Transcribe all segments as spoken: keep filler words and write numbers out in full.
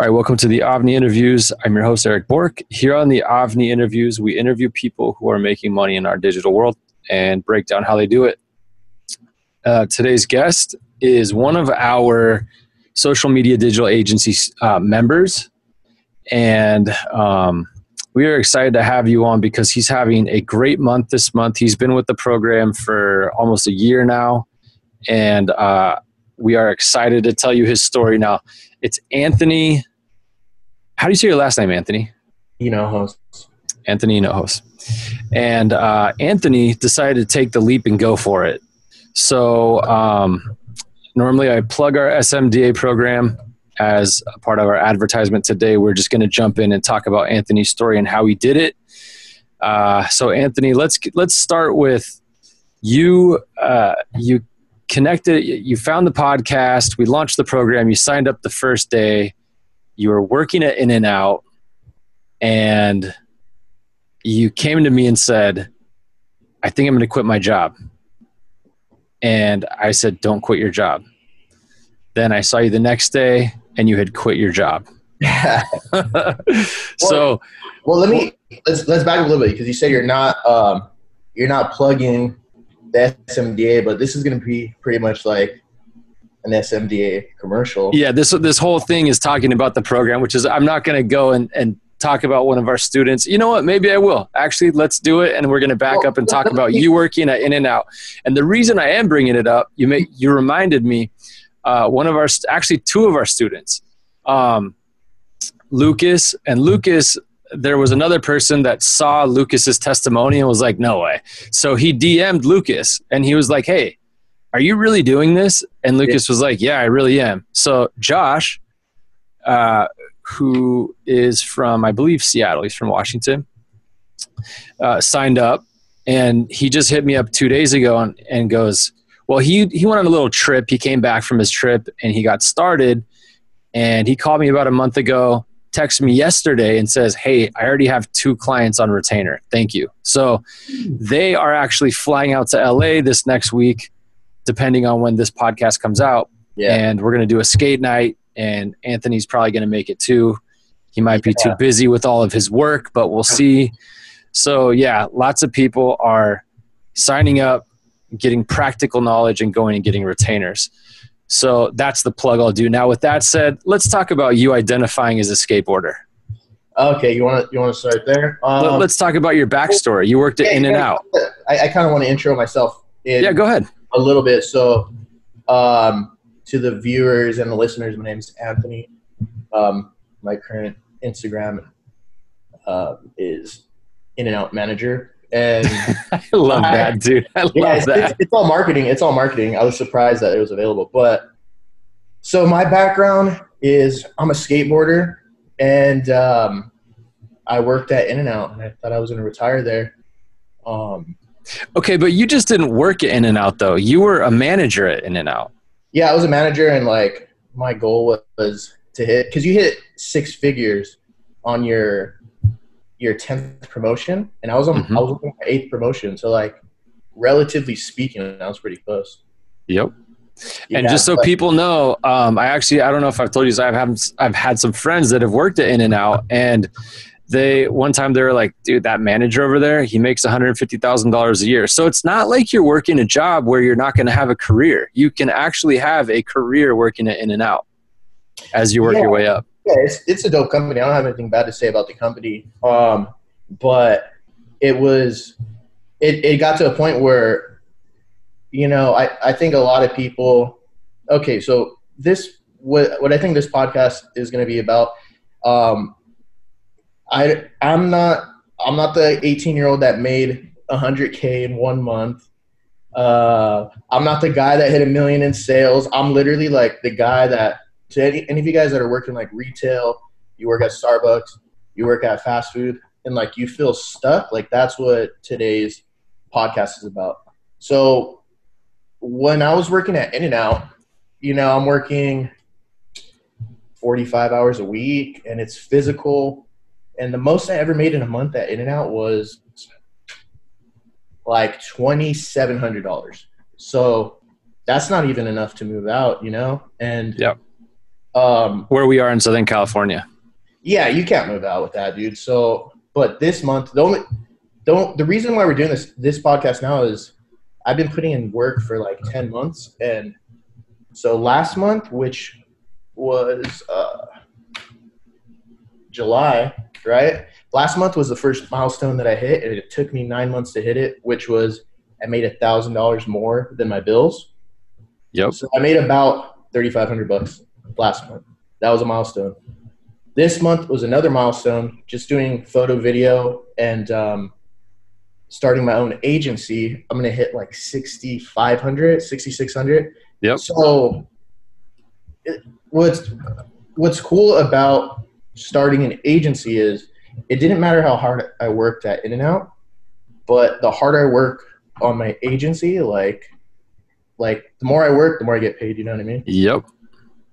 All right, welcome to the A V N I Interviews. I'm your host, Eric Bork. Here on the A V N I Interviews, we interview people who are making money in our digital world and break down how they do it. Uh, today's guest is one of our social media digital agency uh, members. And um, we are excited to have you on because he's having a great month this month. He's been with the program for almost a year now. And uh, we are excited to tell you his story now. It's Anthony... How do you say your last name, Anthony? Hinojos. Anthony Hinojos. And uh, Anthony decided to take the leap and go for it. So um, normally I plug our S M D A program as a part of our advertisement today. We're just going to jump in and talk about Anthony's story and how he did it. Uh, so Anthony, let's let's start with you. Uh, you connected. You found the podcast. We launched the program. You signed up the first day. You were working at In-N-Out and you came to me and said, I think I'm going to quit my job. And I said, don't quit your job. Then I saw you the next day and you had quit your job. well, so, well, let me, let's, let's back up a little bit. Cause you said you're not, um, you're not plugging the S M D A, but this is going to be pretty much like an S M D A commercial. Yeah, this this whole thing is talking about the program, which is I'm not going to go and, and talk about one of our students. You know what? Maybe I will. Actually, let's do it, and we're going to back well, up and talk about you working at In-N-Out. And the reason I am bringing it up, you may, you reminded me, uh, one of our actually two of our students, um, Lucas and Lucas. There was another person that saw Lucas's testimony and was like, "No way!" So he D M'd Lucas, and he was like, "Hey, are you really doing this?" And Lucas yeah. was like, yeah, I really am. So Josh, uh, who is from, I believe, Seattle, he's from Washington, uh, signed up. And he just hit me up two days ago and, and goes, well, he, he went on a little trip. He came back from his trip and he got started. And he called me about a month ago, texted me yesterday and says, hey, I already have two clients on retainer. Thank you. So they are actually flying out to L A this next week, depending on when this podcast comes out. Yeah. And we're going to do a skate night and Anthony's probably going to make it too. He might be yeah. too busy with all of his work, but we'll see. So yeah, lots of people are signing up, getting practical knowledge and going and getting retainers. So that's the plug I'll do. Now with that said, let's talk about you identifying as a skateboarder. Okay. You want to, you want to start there? Um, let's talk about your backstory. You worked at yeah, In-N-Out. I, I kind of want to intro myself. In- yeah, go ahead. A little bit. So um, to the viewers and the listeners, my name is Anthony. Um, my current Instagram uh, is In-N-Out Manager. And I love I, that, dude. I love yeah, that. It's, it's all marketing. It's all marketing. I was surprised that it was available. But so my background is I'm a skateboarder, and um, I worked at In-N-Out, and I thought I was going to retire there. Um Okay, but you just didn't work at In-N-Out, though. You were a manager at In-N-Out. Yeah, I was a manager, and, like, my goal was to hit – because you hit six figures on your your tenth promotion, and I was on mm-hmm. I was on my eighth promotion. So, like, relatively speaking, I was pretty close. Yep. Yeah, and just so like, people know, um, I actually – I don't know if I've told you this. I've had, I've had some friends that have worked at In-N-Out, and – They one time they were like, dude, that manager over there, he makes one hundred fifty thousand dollars a year. So it's not like you're working a job where you're not going to have a career. You can actually have a career working at In-N-Out as you work yeah. your way up. Yeah, it's it's a dope company. I don't have anything bad to say about the company. Um, but it was it, it got to a point where, you know, I, I think a lot of people okay, so this what what I think this podcast is gonna be about, um I, I'm not I'm not the eighteen-year-old that made one hundred K in one month. Uh, I'm not the guy that hit a million in sales. I'm literally like the guy that – to any, any of you guys that are working like retail, you work at Starbucks, you work at fast food, and like you feel stuck, like that's what today's podcast is about. So when I was working at In-N-Out, you know, I'm working forty-five hours a week and it's physical. And the most I ever made in a month at In-N-Out was like twenty-seven hundred dollars. So that's not even enough to move out, you know? And yep. Um, Where we are in Southern California. Yeah, you can't move out with that, dude. So, but this month, the only, don't, the reason why we're doing this, this podcast now is I've been putting in work for like ten months. And so last month, which was uh, July, right? Last month was the first milestone that I hit, and it took me nine months to hit it, which was I made a thousand dollars more than my bills. Yep. So I made about thirty-five hundred bucks last month. That was a milestone. This month was another milestone, just doing photo, video, and um, starting my own agency. I'm going to hit like sixty-five hundred, sixty-six hundred. Yep. So it, what's, what's cool about starting an agency is it didn't matter how hard I worked at In-N-Out, but the harder I work on my agency, like, like the more I work, the more I get paid. You know what I mean? Yep.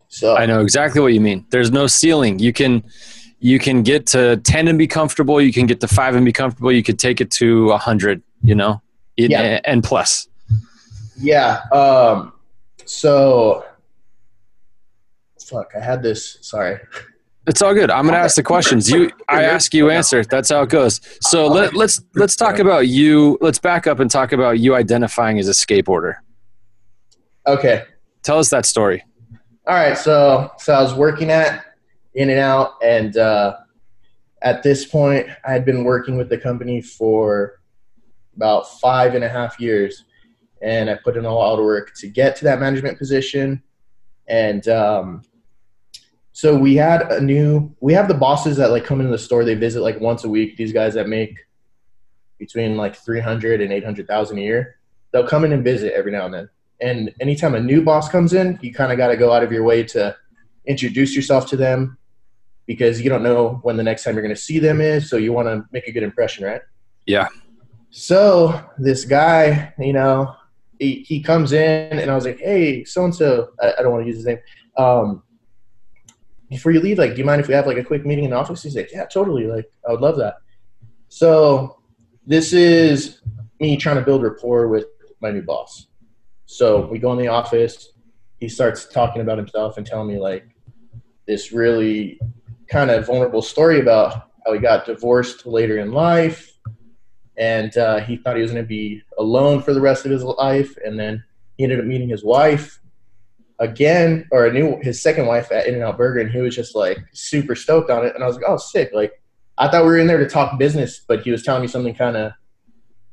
So I know exactly what you mean. There's no ceiling. You can, you can get to ten and be comfortable. You can get to five and be comfortable. You could take it to a hundred, you know, it, yeah. and plus. Yeah. Um, so fuck, I had this. Sorry. It's all good. I'm going to ask the questions. You, I ask, you answer. That's how it goes. So let, let's, let's talk about you. Let's back up and talk about you identifying as a skateboarder. Okay. Tell us that story. All right. So, so I was working at In-N-Out, and uh, at this point I had been working with the company for about five and a half years, and I put in a lot of work to get to that management position. And, um, So we had a new – we have the bosses that, like, come into the store. They visit, like, once a week, these guys that make between, like, three hundred thousand and eight hundred thousand a year. They'll come in and visit every now and then. And anytime a new boss comes in, you kind of got to go out of your way to introduce yourself to them, because you don't know when the next time you're going to see them is, so you want to make a good impression, right? Yeah. So this guy, you know, he, he comes in, and I was like, hey, so-and-so – I don't want to use his name um, – before you leave, like, do you mind if we have, like, a quick meeting in the office? He's like, yeah, totally. Like, I would love that. So this is me trying to build rapport with my new boss. So we go in the office. He starts talking about himself and telling me, like, this really kind of vulnerable story about how he got divorced later in life. And uh, he thought he was going to be alone for the rest of his life. And then he ended up meeting his wife. Again, or I knew his second wife at In-N-Out Burger, and he was just, like, super stoked on it. And I was like, oh, sick. Like, I thought we were in there to talk business, but he was telling me something kind of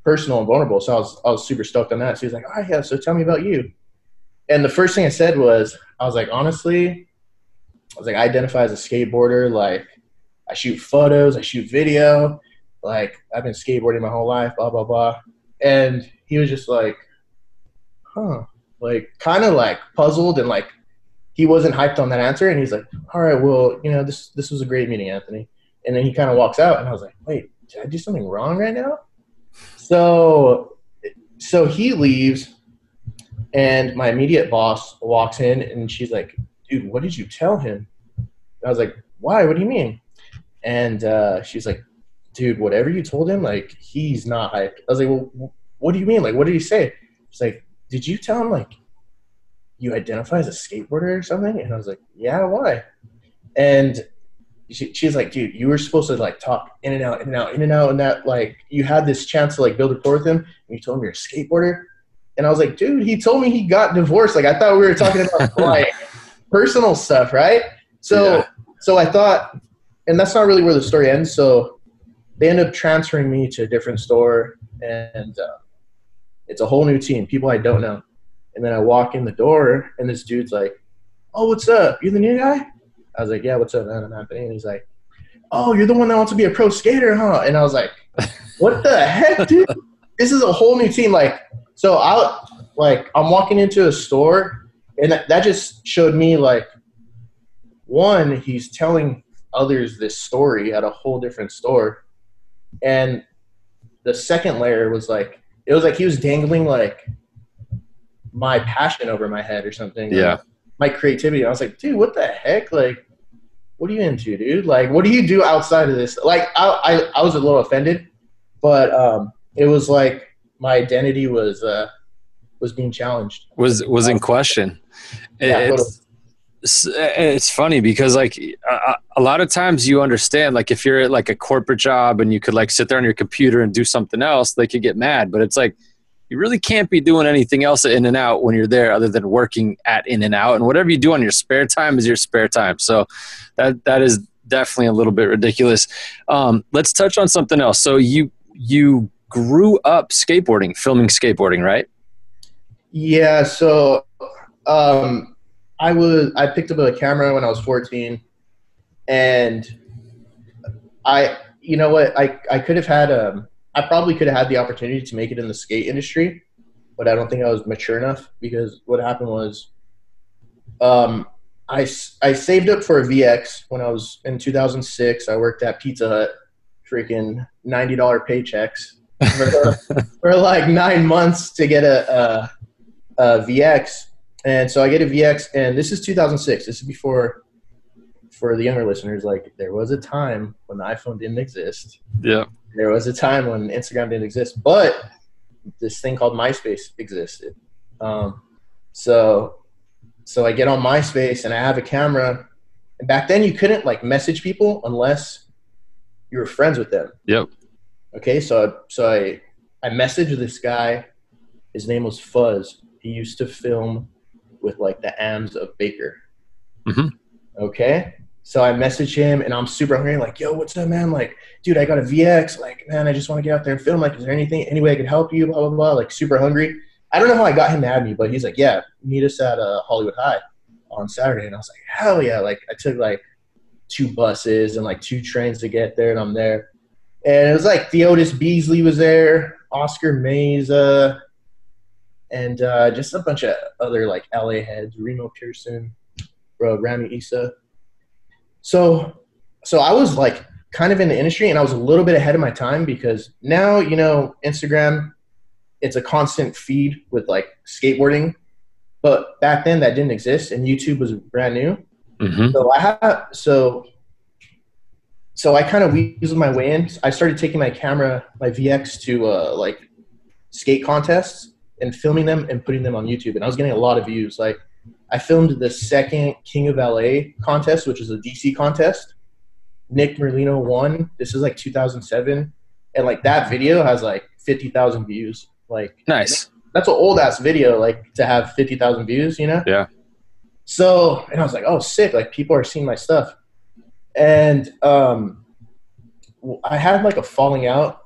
personal and vulnerable. So I was, I was super stoked on that. So he was like, oh, yeah, so tell me about you. And the first thing I said was, I was like, honestly, I was like, I identify as a skateboarder. Like, I shoot photos. I shoot video. Like, I've been skateboarding my whole life, blah, blah, blah. And he was just like, huh. Like, kind of, like, puzzled, and, like, he wasn't hyped on that answer. And he's like, all right, well, you know, this this was a great meeting, Anthony. And then he kind of walks out, and I was like, wait, did I do something wrong right now? So so he leaves, and my immediate boss walks in, and she's like, dude, what did you tell him? And I was like, why? What do you mean? And uh, she's like, dude, whatever you told him, like, he's not hyped. I was like, well, what do you mean? Like, what did he say? She's like, did you tell him, like, you identify as a skateboarder or something? And I was like, yeah, why? And she, she's like, dude, you were supposed to, like, talk in and out, in and out, in and out, and that, like, you had this chance to, like, build rapport with him, and you told him you're a skateboarder. And I was like, dude, he told me he got divorced. Like, I thought we were talking about, like, personal stuff, right? So, yeah. So I thought, and that's not really where the story ends. So they end up transferring me to a different store, and uh, it's a whole new team, people I don't know. And then I walk in the door, and this dude's like, oh, what's up? You're the new guy? I was like, yeah, what's up, man? I'm Anthony. And he's like, oh, you're the one that wants to be a pro skater, huh? And I was like, what the heck, dude? This is a whole new team. Like, so I, like, I'm walking into a store, and that, that just showed me, like, one, he's telling others this story at a whole different store. And the second layer was, like, it was like he was dangling, like, my passion over my head or something. Yeah. Like, my creativity. I was like, dude, what the heck? Like, what are you into, dude? Like, what do you do outside of this? Like, I I, I was a little offended, but um, it was like my identity was uh, was being challenged. Was was in question. Yeah, it's, it's funny because like a, a lot of times you understand, like if you're at like a corporate job and you could like sit there on your computer and do something else, they could get mad. But it's like, you really can't be doing anything else at In-N-Out when you're there other than working at In-N-Out, and whatever you do on your spare time is your spare time. So that, that is definitely a little bit ridiculous. Um, let's touch on something else. So you, you grew up skateboarding, filming skateboarding, right? Yeah. So, um, I was I picked up a camera when I was fourteen, and I you know what I I could have had um I probably could have had the opportunity to make it in the skate industry, but I don't think I was mature enough, because what happened was um I I saved up for a V X when I was in two thousand six. I worked at Pizza Hut, freaking ninety dollar paychecks for, for like nine months to get a a, a V X. And so I get a V X, and this is two thousand six. This is before, for the younger listeners, like there was a time when the iPhone didn't exist. Yeah. There was a time when Instagram didn't exist, but this thing called MySpace existed. Um, so, so I get on MySpace and I have a camera, and back then you couldn't like message people unless you were friends with them. Yep. Okay. So, so I, I messaged this guy. His name was Fuzz. He used to film with like the A Ms of Baker. Mm-hmm. Okay. So I message him and I'm super hungry. Like, yo, what's up, man? Like, dude, I got a V X. Like, man, I just want to get out there and film. Like, is there anything, any way I could help you? Blah, blah, blah. Like super hungry. I don't know how I got him to have me, but he's like, yeah, meet us at uh, Hollywood High on Saturday. And I was like, hell yeah. Like I took like two buses and like two trains to get there, and I'm there. And it was like Theotis Beasley was there, Oscar Mays, uh, and uh, just a bunch of other like L A heads, Remo Pearson, bro, Rami Issa. So, so I was like kind of in the industry, and I was a little bit ahead of my time, because now, you know, Instagram, it's a constant feed with like skateboarding, but back then that didn't exist, and YouTube was brand new. Mm-hmm. So I have, so, so I kind of weaseled my way in. I started taking my camera, my V X, to uh, like skate contests and filming them and putting them on YouTube. And I was getting a lot of views. Like I filmed the second King of L A contest, which is a D C contest. Nick Merlino won. This is like two thousand seven. And like that video has like fifty thousand views. Like nice. That's an old ass video, like to have fifty thousand views, you know? Yeah. So, and I was like, oh sick. Like people are seeing my stuff. And, um, I had like a falling out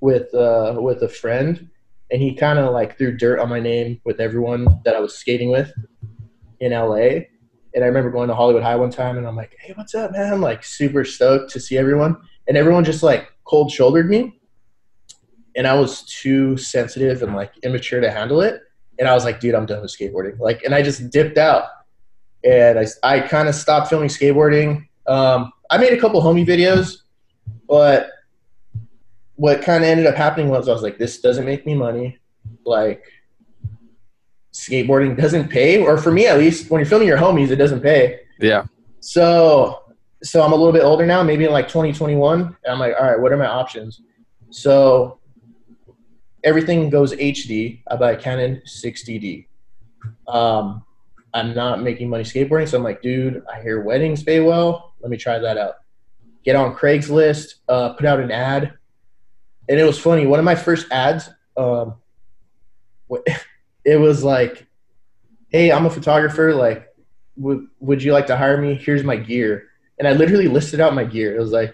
with, uh, with a friend. And he kind of like threw dirt on my name with everyone that I was skating with in L A. And I remember going to Hollywood High one time, and I'm like, hey, what's up, man? I'm like super stoked to see everyone. And everyone just like cold shouldered me. And I was too sensitive and like immature to handle it. And I was like, dude, I'm done with skateboarding. Like, and I just dipped out, and I, I kind of stopped filming skateboarding. Um, I made a couple homie videos, but what kind of ended up happening was I was like, this doesn't make me money. Like skateboarding doesn't pay. Or for me, at least when you're filming your homies, it doesn't pay. Yeah. So, so I'm a little bit older now, maybe in like twenty twenty-one. And I'm like, all right, what are my options? So everything goes H D. I buy a Canon sixty D. Um, I'm not making money skateboarding. So I'm like, dude, I hear weddings pay well. Let me try that out. Get on Craigslist, uh, put out an ad. And it was funny. One of my first ads, um, it was like, hey, I'm a photographer. Like, w- would you like to hire me? Here's my gear. And I literally listed out my gear. It was like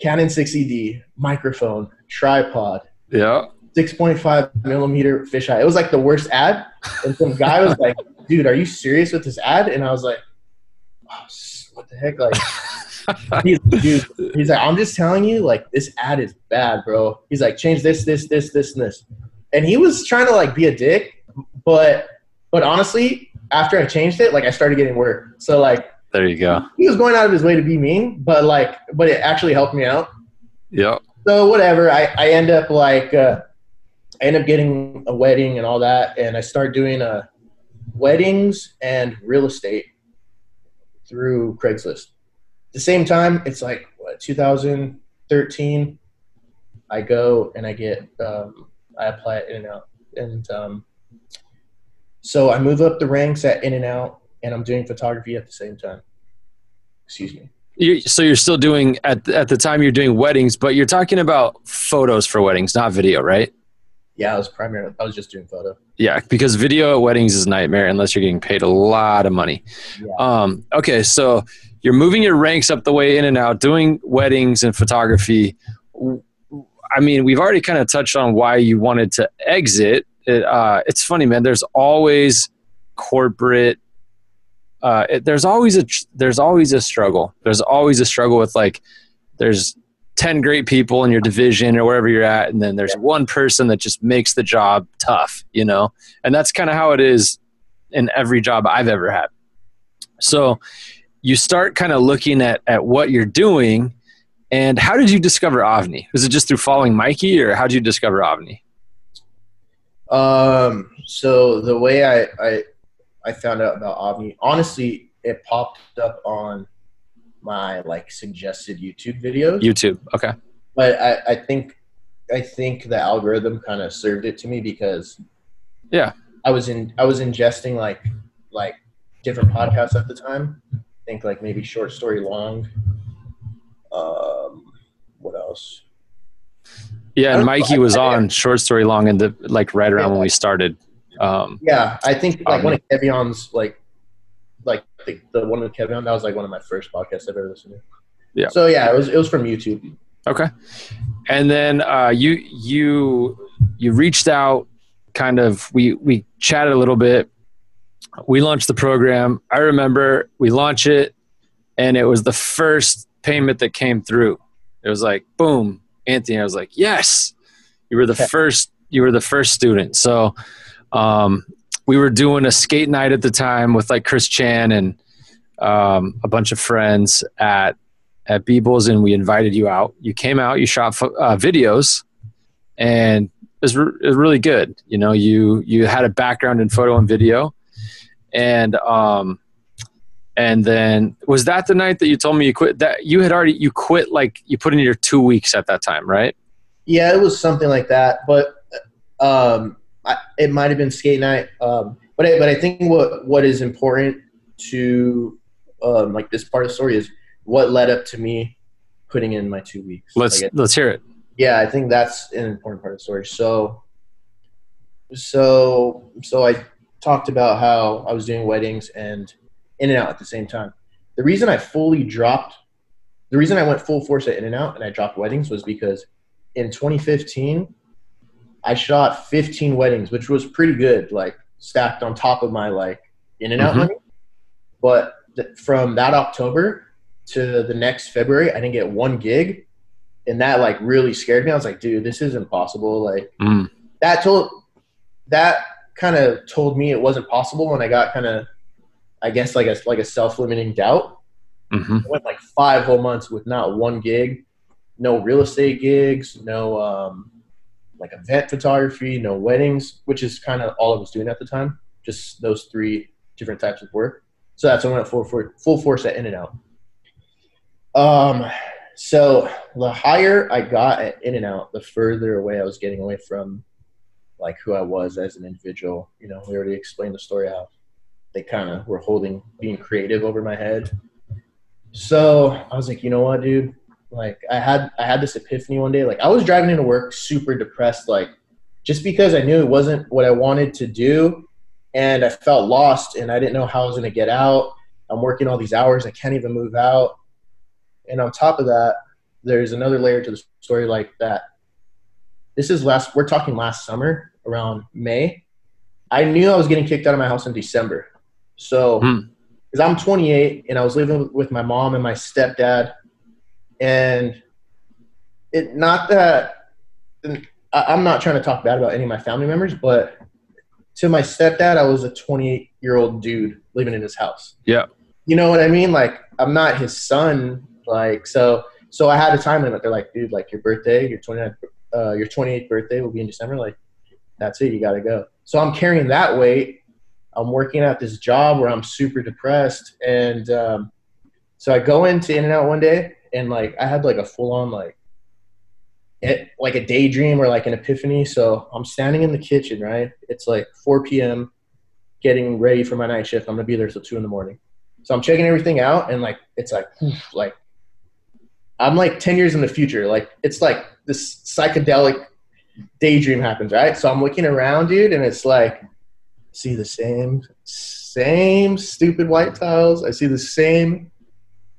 Canon sixty D, microphone, tripod, yeah, six point five millimeter fisheye. It was like the worst ad. And some guy was like, dude, are you serious with this ad? And I was like, oh, what the heck? Like, he's, dude, he's like, I'm just telling you, like, this ad is bad, bro. He's like, change this, this, this, this, and this. And he was trying to, like, be a dick. But but honestly, after I changed it, like, I started getting work. So, like, there you go. He was going out of his way to be mean, but, like, but it actually helped me out. Yeah. So, whatever. I, I end up, like, uh, I end up getting a wedding and all that. And I start doing uh, weddings and real estate through Craigslist. At the same time, it's like what, two thousand thirteen, I go and I get, um, I apply at In-N-Out. And um, so I move up the ranks at In-N-Out. and I'm doing photography at the same time. Excuse me. You're, so you're still doing, at, at the time you're doing weddings, but you're talking about photos for weddings, not video, right? Yeah, I was primarily, I was just doing photo. Yeah, because video at weddings is a nightmare unless you're getting paid a lot of money. Yeah. Um, okay, so you're moving your ranks up the way in and out, doing weddings and photography. I mean, we've already kind of touched on why you wanted to exit. It, uh, it's funny, man. There's always corporate. Uh, it, there's always a there's always a struggle. There's always a struggle with, like, there's ten great people in your division or wherever you're at, and then there's one person that just makes the job tough, you know? And that's kind of how it is in every job I've ever had. So you start kind of looking at, at what you're doing. And how did you discover A V N I? Was it just through following Mikey, or how did you discover A V N I? Um, so the way I, I, I found out about A V N I, honestly, it popped up on my, like, suggested YouTube videos. YouTube, okay. But I, I think I think the algorithm kind of served it to me, because yeah, I was in I was ingesting like like different podcasts at the time. I think like maybe Short Story Long. Um, what else? Yeah, and Mikey was on Short Story Long, and the, like right around when we started. Um, yeah, I think like one of Kevion's like like the, the one with Kevion, that was like one of my first podcasts I've ever listened to. Yeah. So yeah, it was it was from YouTube. Okay. And then uh, you you you reached out, kind of we we chatted a little bit. We launched the program. I remember we launched it, and it was the first payment that came through. It was like, boom, Anthony. I was like, yes, you were the okay. first, you were the first student. So, um, we were doing a skate night at the time with like Chris Chan and, um, a bunch of friends at, at B-Bulls, and we invited you out. You came out, you shot uh, videos, and it was, re- it was really good. You know, you, you had a background in photo and video, and, um, and then was that the night that you told me you quit? That you had already you quit like you put in your two weeks at that time, right? Yeah, it was something like that. But um, I, it might have been skate night. Um, but I, but I think what what is important to um, like this part of the story is what led up to me putting in my two weeks. Let's like it, let's hear it. Yeah, I think that's an important part of the story. So so so I talked about how I was doing weddings and In-N-Out at the same time. The reason I fully dropped, the reason I went full force at In-N-Out and I dropped weddings was because in twenty fifteen, I shot fifteen weddings, which was pretty good, like stacked on top of my like In-N-Out mm-hmm. money. But th- from that October to the next February, I didn't get one gig. And that like really scared me. I was like, dude, this is impossible. Like mm. that told, that kind of told me it wasn't possible when I got kind of, I guess like a, like a self-limiting doubt. Mm-hmm. I went like five whole months with not one gig, no real estate gigs, no um, like event photography, no weddings, which is kind of all I was doing at the time, just those three different types of work. So that's when I went full, full, full force at In-N-Out. Um, so the higher I got at In-N-Out, the further away I was getting away from like who I was as an individual. You know, we already explained the story out. They kind of were holding being creative over my head. So I was like, you know what, dude? Like I had, I had this epiphany one day. Like I was driving into work super depressed, like just because I knew it wasn't what I wanted to do. And I felt lost and I didn't know how I was going to get out. I'm working all these hours. I can't even move out. And on top of that, there's another layer to the story like that. This is last, we're talking last summer around May. I knew I was getting kicked out of my house in December. So, because I'm twenty-eight and I was living with my mom and my stepdad, and it not that I'm not trying to talk bad about any of my family members, but to my stepdad, I was a twenty-eight year old dude living in his house. Yeah, you know what I mean? Like I'm not his son. Like so, so I had a time limit. They're like, dude, like your birthday, your twenty-ninth, uh, your twenty-eighth birthday will be in December. Like that's it. You got to go. So I'm carrying that weight. I'm working at this job where I'm super depressed. And um, so I go into In-N-Out one day and like I had like a full on like it, like a daydream or like an epiphany. So I'm standing in the kitchen, right? It's like four p.m. getting ready for my night shift. I'm going to be there till two in the morning. So I'm checking everything out, and like, it's like, like I'm like ten years in the future. Like, it's like this psychedelic daydream happens, right? So I'm looking around, dude, and it's like, see the same, same stupid white tiles. I see the same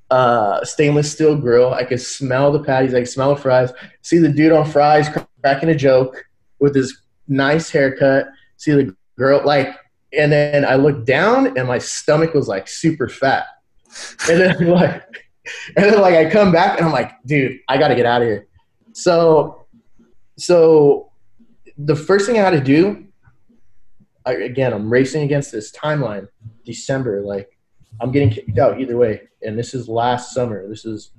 uh, stainless steel grill. I could smell the patties. I could smell the fries. See the dude on fries cracking a joke with his nice haircut. See the girl, like, and then I looked down, and my stomach was like super fat. And then like, and then like I come back, and I'm like, dude, I got to get out of here. So, so the first thing I had to do, I, again, I'm racing against this timeline, December, like I'm getting kicked out either way. And this is last summer. This is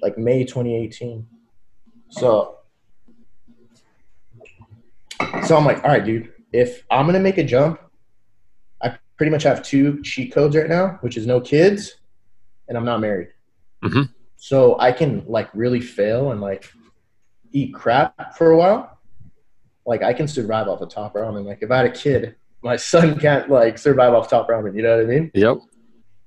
like May twenty eighteen. So, so I'm like, all right, dude, if I'm going to make a jump, I pretty much have two cheat codes right now, which is no kids and I'm not married. Mm-hmm. So I can like really fail and like eat crap for a while. Like I can survive off the top ramen. Like if I had a kid, my son can't like survive off top ramen. You know what I mean? Yep.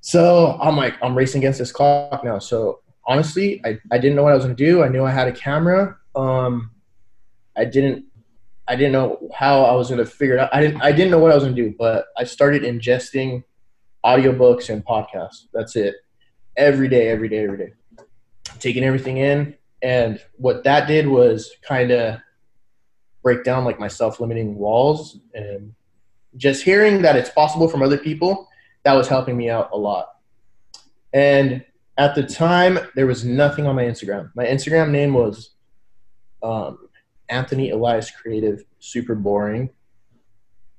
So I'm like, I'm racing against this clock now. So honestly, I, I didn't know what I was going to do. I knew I had a camera. Um, I didn't, I didn't know how I was going to figure it out. I didn't, I didn't know what I was going to do, but I started ingesting audiobooks and podcasts. That's it. Every day, every day, every day. Taking everything in. And what that did was kind of break down like my self-limiting walls, and just hearing that it's possible from other people, that was helping me out a lot. And at the time, there was nothing on my Instagram. My Instagram name was, um, Anthony Elias Creative, super boring.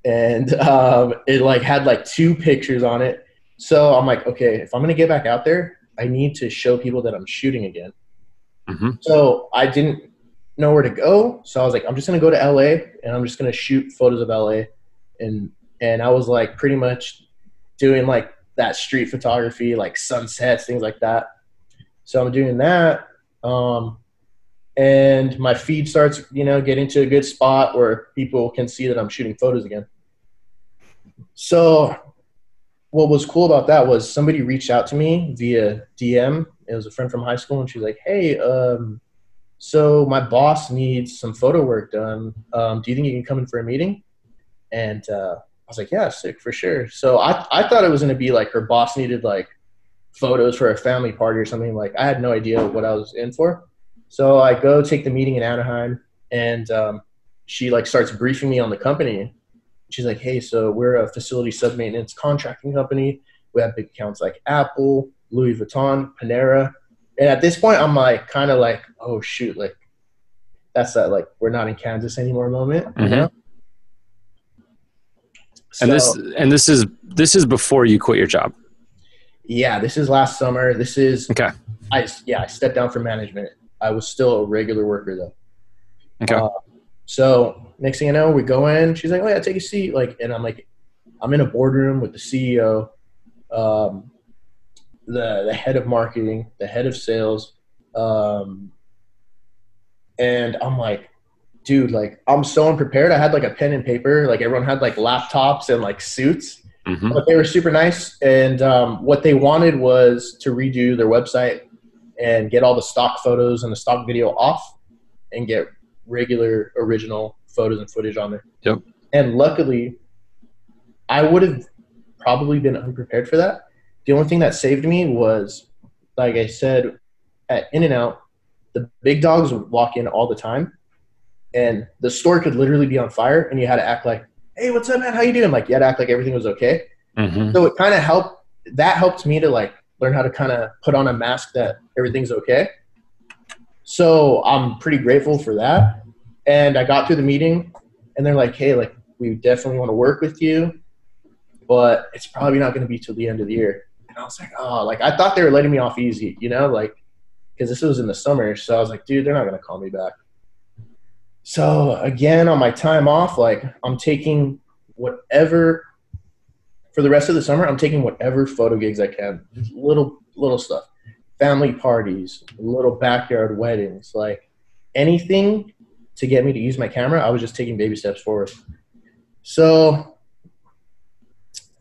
And um, it like had like two pictures on it. So I'm like, okay, if I'm going to get back out there, I need to show people that I'm shooting again. Mm-hmm. So I didn't know where to go. So I was like, I'm just going to go to L A and I'm just going to shoot photos of L A. And, and I was like pretty much doing like that street photography, like sunsets, things like that. So I'm doing that. Um, And my feed starts, you know, getting to a good spot where people can see that I'm shooting photos again. So what was cool about that was somebody reached out to me via D M. It was a friend from high school, and she's like, hey, um, so my boss needs some photo work done. Um, do you think you can come in for a meeting? And uh, I was like, yeah, sick, for sure. So I, I thought it was going to be like her boss needed like photos for a family party or something. Like I had no idea what I was in for. So I go take the meeting in Anaheim, and um, she like starts briefing me on the company. She's like, hey, so we're a facility sub-maintenance contracting company. We have big accounts like Apple, Louis Vuitton, Panera. And at this point, I'm like kind of like, oh, shoot, like that's that like we're not in Kansas anymore moment. Mm-hmm. You know? So, and this and this is this is before you quit your job. Yeah, this is last summer. This is okay. I yeah, I stepped down from management. I was still a regular worker though. Okay. Uh, so next thing I know, we go in. She's like, "Oh yeah, take a seat." Like, and I'm like, I'm in a boardroom with the C E O, um, the the head of marketing, the head of sales, um, and I'm like, dude, like I'm so unprepared. I had like a pen and paper. Like everyone had like laptops and like suits, mm-hmm. but they were super nice. And um, what they wanted was to redo their website and get all the stock photos and the stock video off and get regular original photos and footage on there. Yep. And luckily, I would have probably been unprepared for that. The only thing that saved me was, like I said, at In-N-Out, the big dogs would walk in all the time, and the store could literally be on fire, and you had to act like, hey, what's up, man? How you doing? Like, you had to act like everything was okay. Mm-hmm. So it kind of helped. That helped me to, like, learn how to kind of put on a mask that everything's okay. So I'm pretty grateful for that. And I got through the meeting, and they're like, hey, like we definitely want to work with you, but it's probably not going to be till the end of the year. And I was like, oh, like I thought they were letting me off easy, you know, like, cause this was in the summer. So I was like, dude, they're not going to call me back. So again, on my time off, like I'm taking whatever, for the rest of the summer, I'm taking whatever photo gigs I can. Little little stuff. Family parties, little backyard weddings, like anything to get me to use my camera, I was just taking baby steps forward. So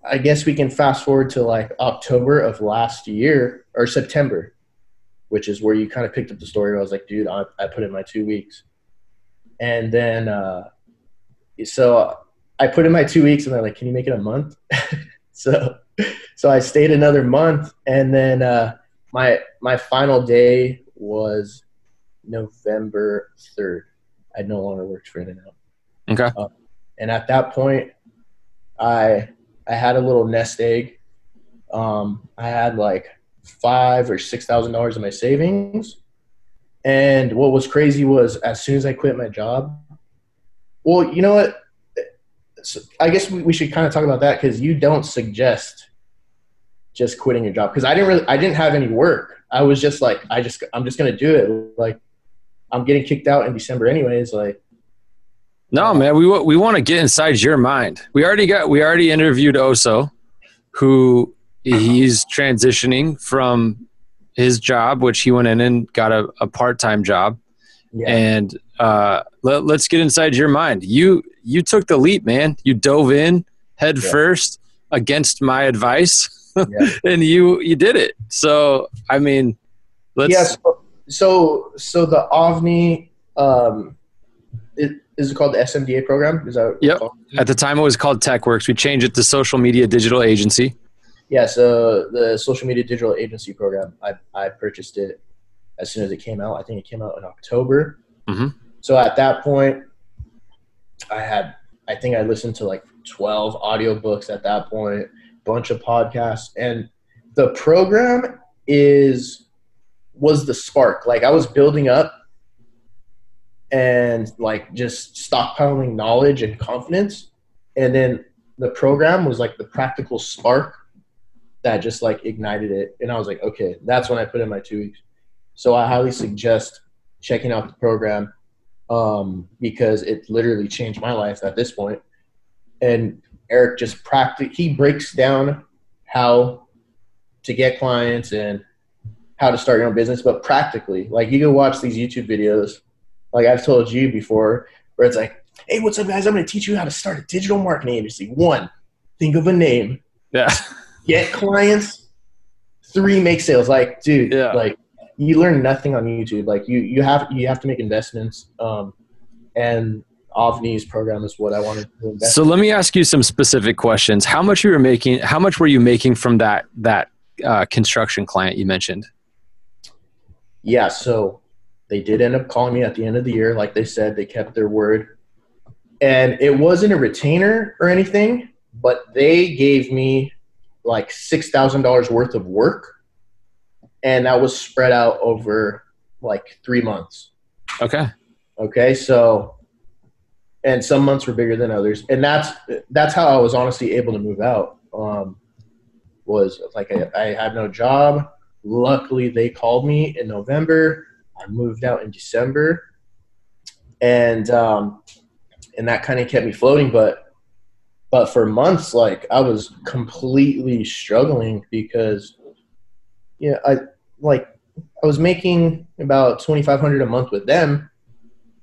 I guess we can fast forward to like October of last year or September, which is where you kind of picked up the story where I was like, dude, I, I put in my two weeks. And then, uh, so I put in my two weeks and they're like, can you make it a month? so, so I stayed another month. And then, uh, my, my final day was November third. I no longer worked for In-N-Out. Okay. Uh, and at that point I, I had a little nest egg. Um, I had like five or six thousand dollars in my savings. And what was crazy was as soon as I quit my job, well, you know what? So I guess we, we should kind of talk about that, because you don't suggest just quitting your job. Because I didn't really, I didn't have any work. I was just like, I just, I'm just going to do it. Like, I'm getting kicked out in December anyways. Like, no, man, we we want to get inside your mind. We already got, we already interviewed Oso, who he's transitioning from his job, which he went in and got a, a part-time job. Yeah. And uh, let, let's get inside your mind. You, you took the leap, man. You dove in head yeah. first against my advice yeah. and you, you did it. So, I mean, let's. Yeah, so, so, so the A V N I, um, it, is it called the S M D A program? Is that yep. At the time it was called TechWorks. We changed it to Social Media Digital Agency. Yeah, so the Social Media Digital Agency program, I, I purchased it as soon as it came out. I think it came out in October. Mm-hmm. So at that point, I had, I think I listened to like twelve audiobooks at that point, bunch of podcasts. And the program is, was the spark. Like I was building up and like just stockpiling knowledge and confidence. And then the program was like the practical spark that just like ignited it. And I was like, okay, that's when I put in my two weeks. So I highly suggest checking out the program um, because it literally changed my life at this point. And Eric just practically, he breaks down how to get clients and how to start your own business, but practically, like you can watch these YouTube videos. Like I've told you before, where it's like, hey, what's up, guys? I'm going to teach you how to start a digital marketing agency. One, think of a name. Yeah. Get clients. Three, make sales. Like, dude, yeah. like you learn nothing on YouTube. Like you, you have, you have to make investments. Um, and A V N I's program is what I wanted to invest. So in. Let me ask you some specific questions. How much you were making, how much were you making from that, that uh, construction client you mentioned? Yeah. So they did end up calling me at the end of the year. Like they said, they kept their word. And it wasn't a retainer or anything, but they gave me like six thousand dollars worth of work. And that was spread out over like three months. Okay. Okay. So, and some months were bigger than others. And that's, that's how I was honestly able to move out. Um, was like, I, I had no job. Luckily they called me in November. I moved out in December, and um, and that kind of kept me floating. But but for months, like I was completely struggling because, you know, I like I was making about twenty-five hundred dollars a month with them,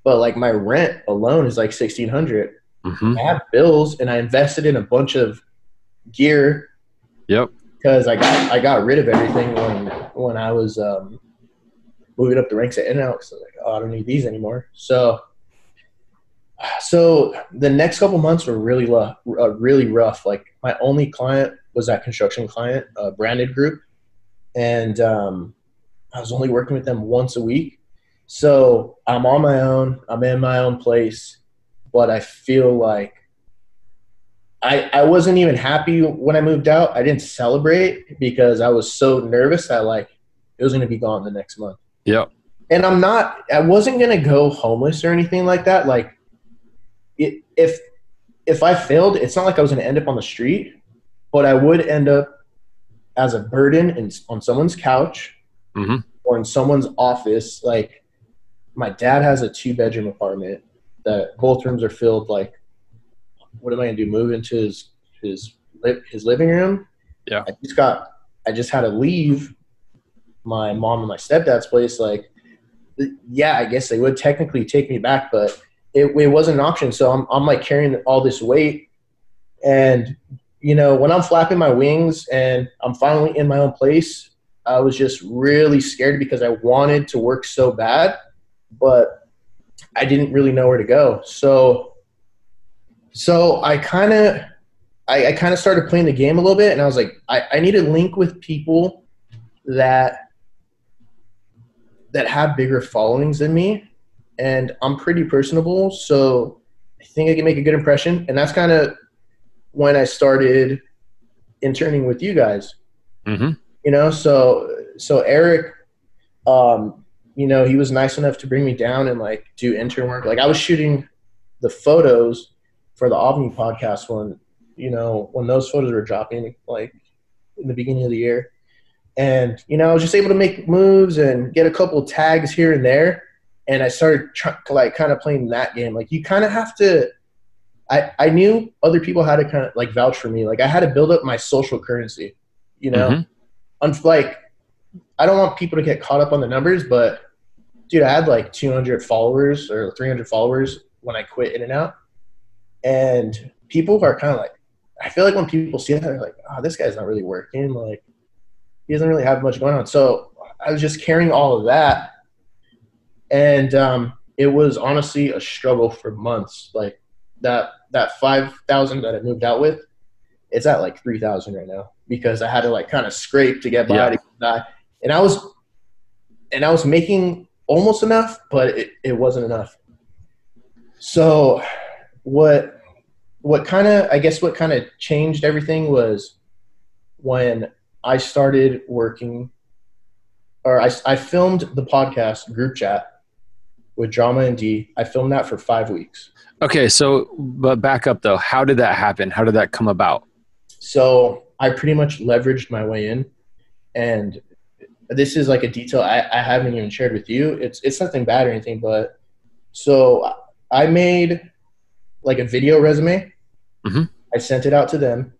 but like my rent alone is like sixteen hundred dollars. Mm-hmm. I have bills, and I invested in a bunch of gear. Yep. Because I got I got rid of everything when when I was. Um, moving up the ranks at In-N-Out. So I was like, oh, I don't need these anymore. So, so the next couple months were really rough, uh, really rough. Like my only client was that construction client, uh, branded group. And, um, I was only working with them once a week. So I'm on my own, I'm in my own place, but I feel like I, I wasn't even happy when I moved out. I didn't celebrate because I was so nervous that like, it was going to be gone the next month. Yeah. And I'm not, I wasn't going to go homeless or anything like that. Like it, if, if I failed, it's not like I was going to end up on the street, but I would end up as a burden in, on someone's couch mm-hmm. or in someone's office. Like my dad has a two bedroom apartment that both rooms are filled. Like, what am I going to do? Move into his, his, his living room. Yeah. I just got, I just had to leave my mom and my stepdad's place. Like, yeah, I guess they would technically take me back, but it, it wasn't an option. So I'm, I'm like carrying all this weight, and you know, when I'm flapping my wings and I'm finally in my own place, I was just really scared because I wanted to work so bad, but I didn't really know where to go. So, so I kind of, I, I kind of started playing the game a little bit, and I was like, I, I need to link with people that, that have bigger followings than me. And I'm pretty personable, so I think I can make a good impression. And that's kind of when I started interning with you guys. Mm-hmm. You know, so so Eric, um, you know, he was nice enough to bring me down and, like, do intern work. Like, I was shooting the photos for the A V N I podcast when, you know, when those photos were dropping, like, in the beginning of the year. And, you know, I was just able to make moves and get a couple tags here and there. And I started, try, like, kind of playing that game. Like, you kind of have to I, – I knew other people had to kind of, like, vouch for me. Like, I had to build up my social currency, you know. Mm-hmm. Like, I don't want people to get caught up on the numbers, but, dude, I had like two hundred followers or three hundred followers when I quit In-N-Out. And people are kind of like, I feel like when people see that, they're like, oh, this guy's not really working. Like, he doesn't really have much going on. So I was just carrying all of that. And um, it was honestly a struggle for months. Like, that, that five thousand that I moved out with, it's at like three thousand right now, because I had to, like, kind of scrape to get by. Yeah. To get by. And I was, and I was making almost enough, but it, it wasn't enough. So what, what kind of, I guess what kind of changed everything was when I started working, or I, I filmed the podcast Group Chat with Drama and D. I filmed that for five weeks. Okay. So, but back up though, how did that happen? How did that come about? So I pretty much leveraged my way in, and this is like a detail I, I haven't even shared with you. It's, it's nothing bad or anything, but so I made like a video resume. Mm-hmm. I sent it out to them,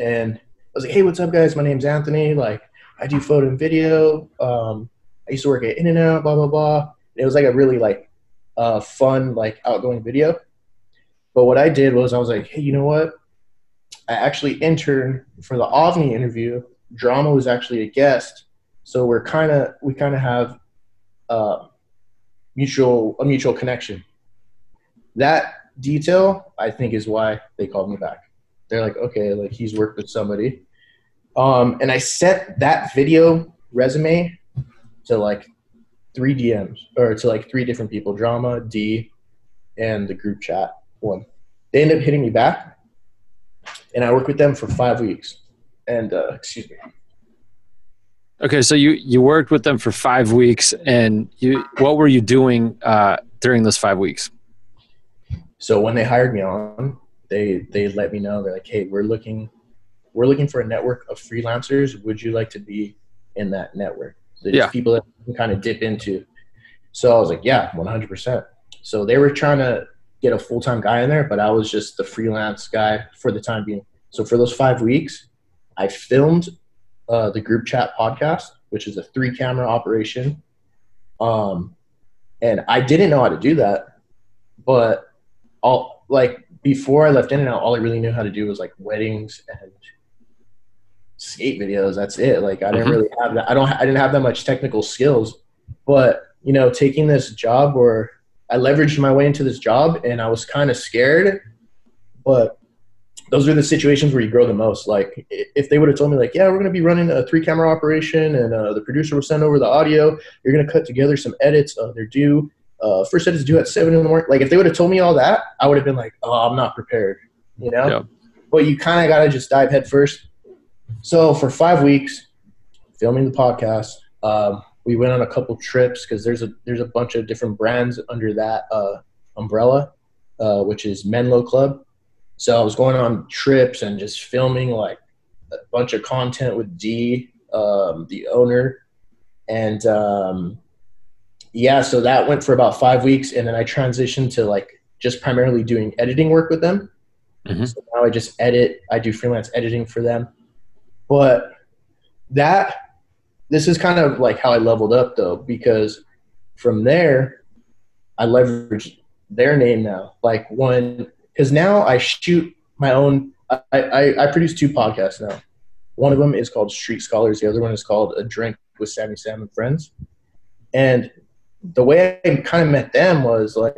and I was like, hey, what's up guys? My name's Anthony. Like, I do photo and video. Um, I used to work at In-N-Out, blah, blah, blah. It was like a really like uh, fun, like outgoing video. But what I did was I was like, hey, you know what? I actually interned for the A V N I interview. Drama was actually a guest. So we're kind of, we kind of have uh, mutual, a mutual connection. That detail, I think, is why they called me back. They're like, okay, like he's worked with somebody. Um, and I sent that video resume to like three D Ms, or to like three different people, Drama, D, and the Group Chat one. They ended up hitting me back, and I worked with them for five weeks. And uh, excuse me. Okay, so you, you worked with them for five weeks, and you what were you doing uh, during those five weeks? So when they hired me on, they they let me know. They're like, hey, we're looking. We're looking for a network of freelancers. Would you like to be in that network? So yeah. People that you can kind of dip into. So I was like, yeah, one hundred percent. So they were trying to get a full-time guy in there, but I was just the freelance guy for the time being. So for those five weeks, I filmed uh, the Group Chat podcast, which is a three-camera operation. Um, and I didn't know how to do that, but all like before I left In-N-Out, all I really knew how to do was like weddings and skate videos. That's it. Like I didn't really have that. I don't, I didn't have that much technical skills, but you know, taking this job where I leveraged my way into this job, and I was kind of scared, but those are the situations where you grow the most. Like if they would have told me like, yeah, we're going to be running a three camera operation, and uh, the producer will send over the audio. You're going to cut together some edits. Uh, they're due. Uh, first edit is due at seven in the morning. Like if they would have told me all that, I would have been like, oh, I'm not prepared, you know, yeah. But you kind of got to just dive head first. So for five weeks, filming the podcast, um, we went on a couple trips because there's a there's a bunch of different brands under that uh, umbrella, uh, which is Menlo Club. So I was going on trips and just filming like a bunch of content with D, um, the owner, and um, yeah. So that went for about five weeks, and then I transitioned to like just primarily doing editing work with them. Mm-hmm. So now I just edit. I do freelance editing for them. But that, this is kind of like how I leveled up though, because from there I leveraged their name now. Like one, cause now I shoot my own I, I, I produce two podcasts now. One of them is called Street Scholars. The other one is called A Drink with Sammy Sam and Friends. And the way I kind of met them was like,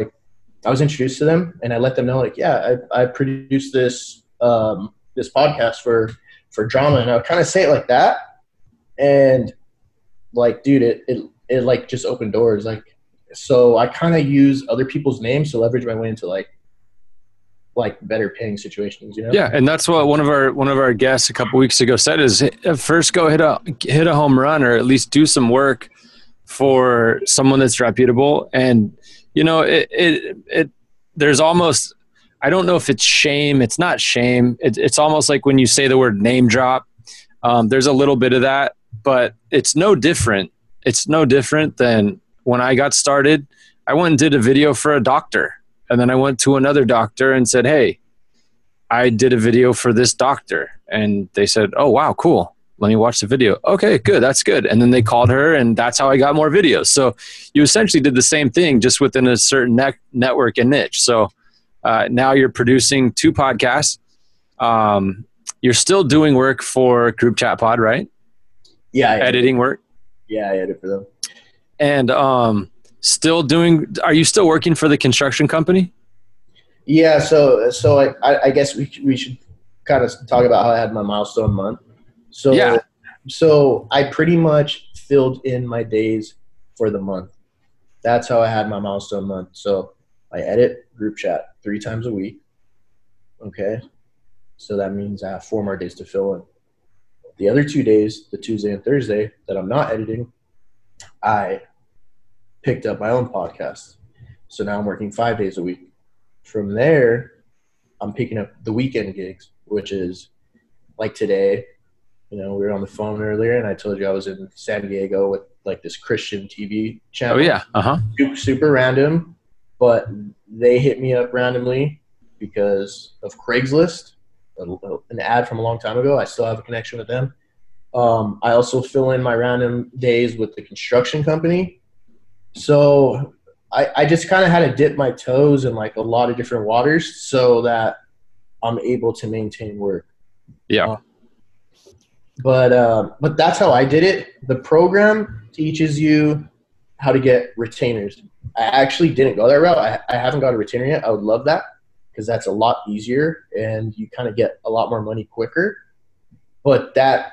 I was introduced to them and I let them know like, yeah, I, I produced this, um, this podcast for, for drama. And I would kind of say it like that. And like, dude, it, it, it like just opened doors. Like, so I kind of use other people's names to leverage my way into like, like better paying situations, you know? Yeah. And that's what one of our, one of our guests a couple weeks ago said is first go hit a, hit a home run, or at least do some work for someone that's reputable. And, you know, it, it, it, there's almost, I don't know if it's shame. It's not shame. It, it's almost like when you say the word name drop, um, there's a little bit of that, but it's no different. It's no different than when I got started. I went and did a video for a doctor. And then I went to another doctor and said, hey, I did a video for this doctor. And they said, oh, wow, cool. Let me watch the video. Okay, good. That's good. And then they called her, and that's how I got more videos. So you essentially did the same thing, just within a certain ne- network and niche. So uh, now you're producing two podcasts. Um, you're still doing work for Group Chat Pod, right? Yeah. I Editing work. Yeah, I edit for them. And um, still doing, are you still working for the construction company? Yeah. So, so I, I, I guess we we should kind of talk about how I had my milestone month. So, yeah. so I pretty much filled in my days for the month. That's how I had my milestone month. So I edit Group Chat three times a week. Okay. So that means I have four more days to fill in. The other two days, the Tuesday and Thursday that I'm not editing, I picked up my own podcast. So now I'm working five days a week. From there, I'm picking up the weekend gigs, which is like today. You know, we were on the phone earlier and I told you I was in San Diego with like this Christian T V channel. Oh, yeah. Uh-huh. Super, super random, but they hit me up randomly because of Craigslist, an ad from a long time ago. I still have a connection with them. Um, I also fill in my random days with the construction company. So I, I just kind of had to dip my toes in like a lot of different waters so that I'm able to maintain work. Yeah. Um, but, um, but that's how I did it. The program teaches you how to get retainers. I actually didn't go that route. I, I haven't got a retainer yet. I would love that, because that's a lot easier and you kind of get a lot more money quicker. But that,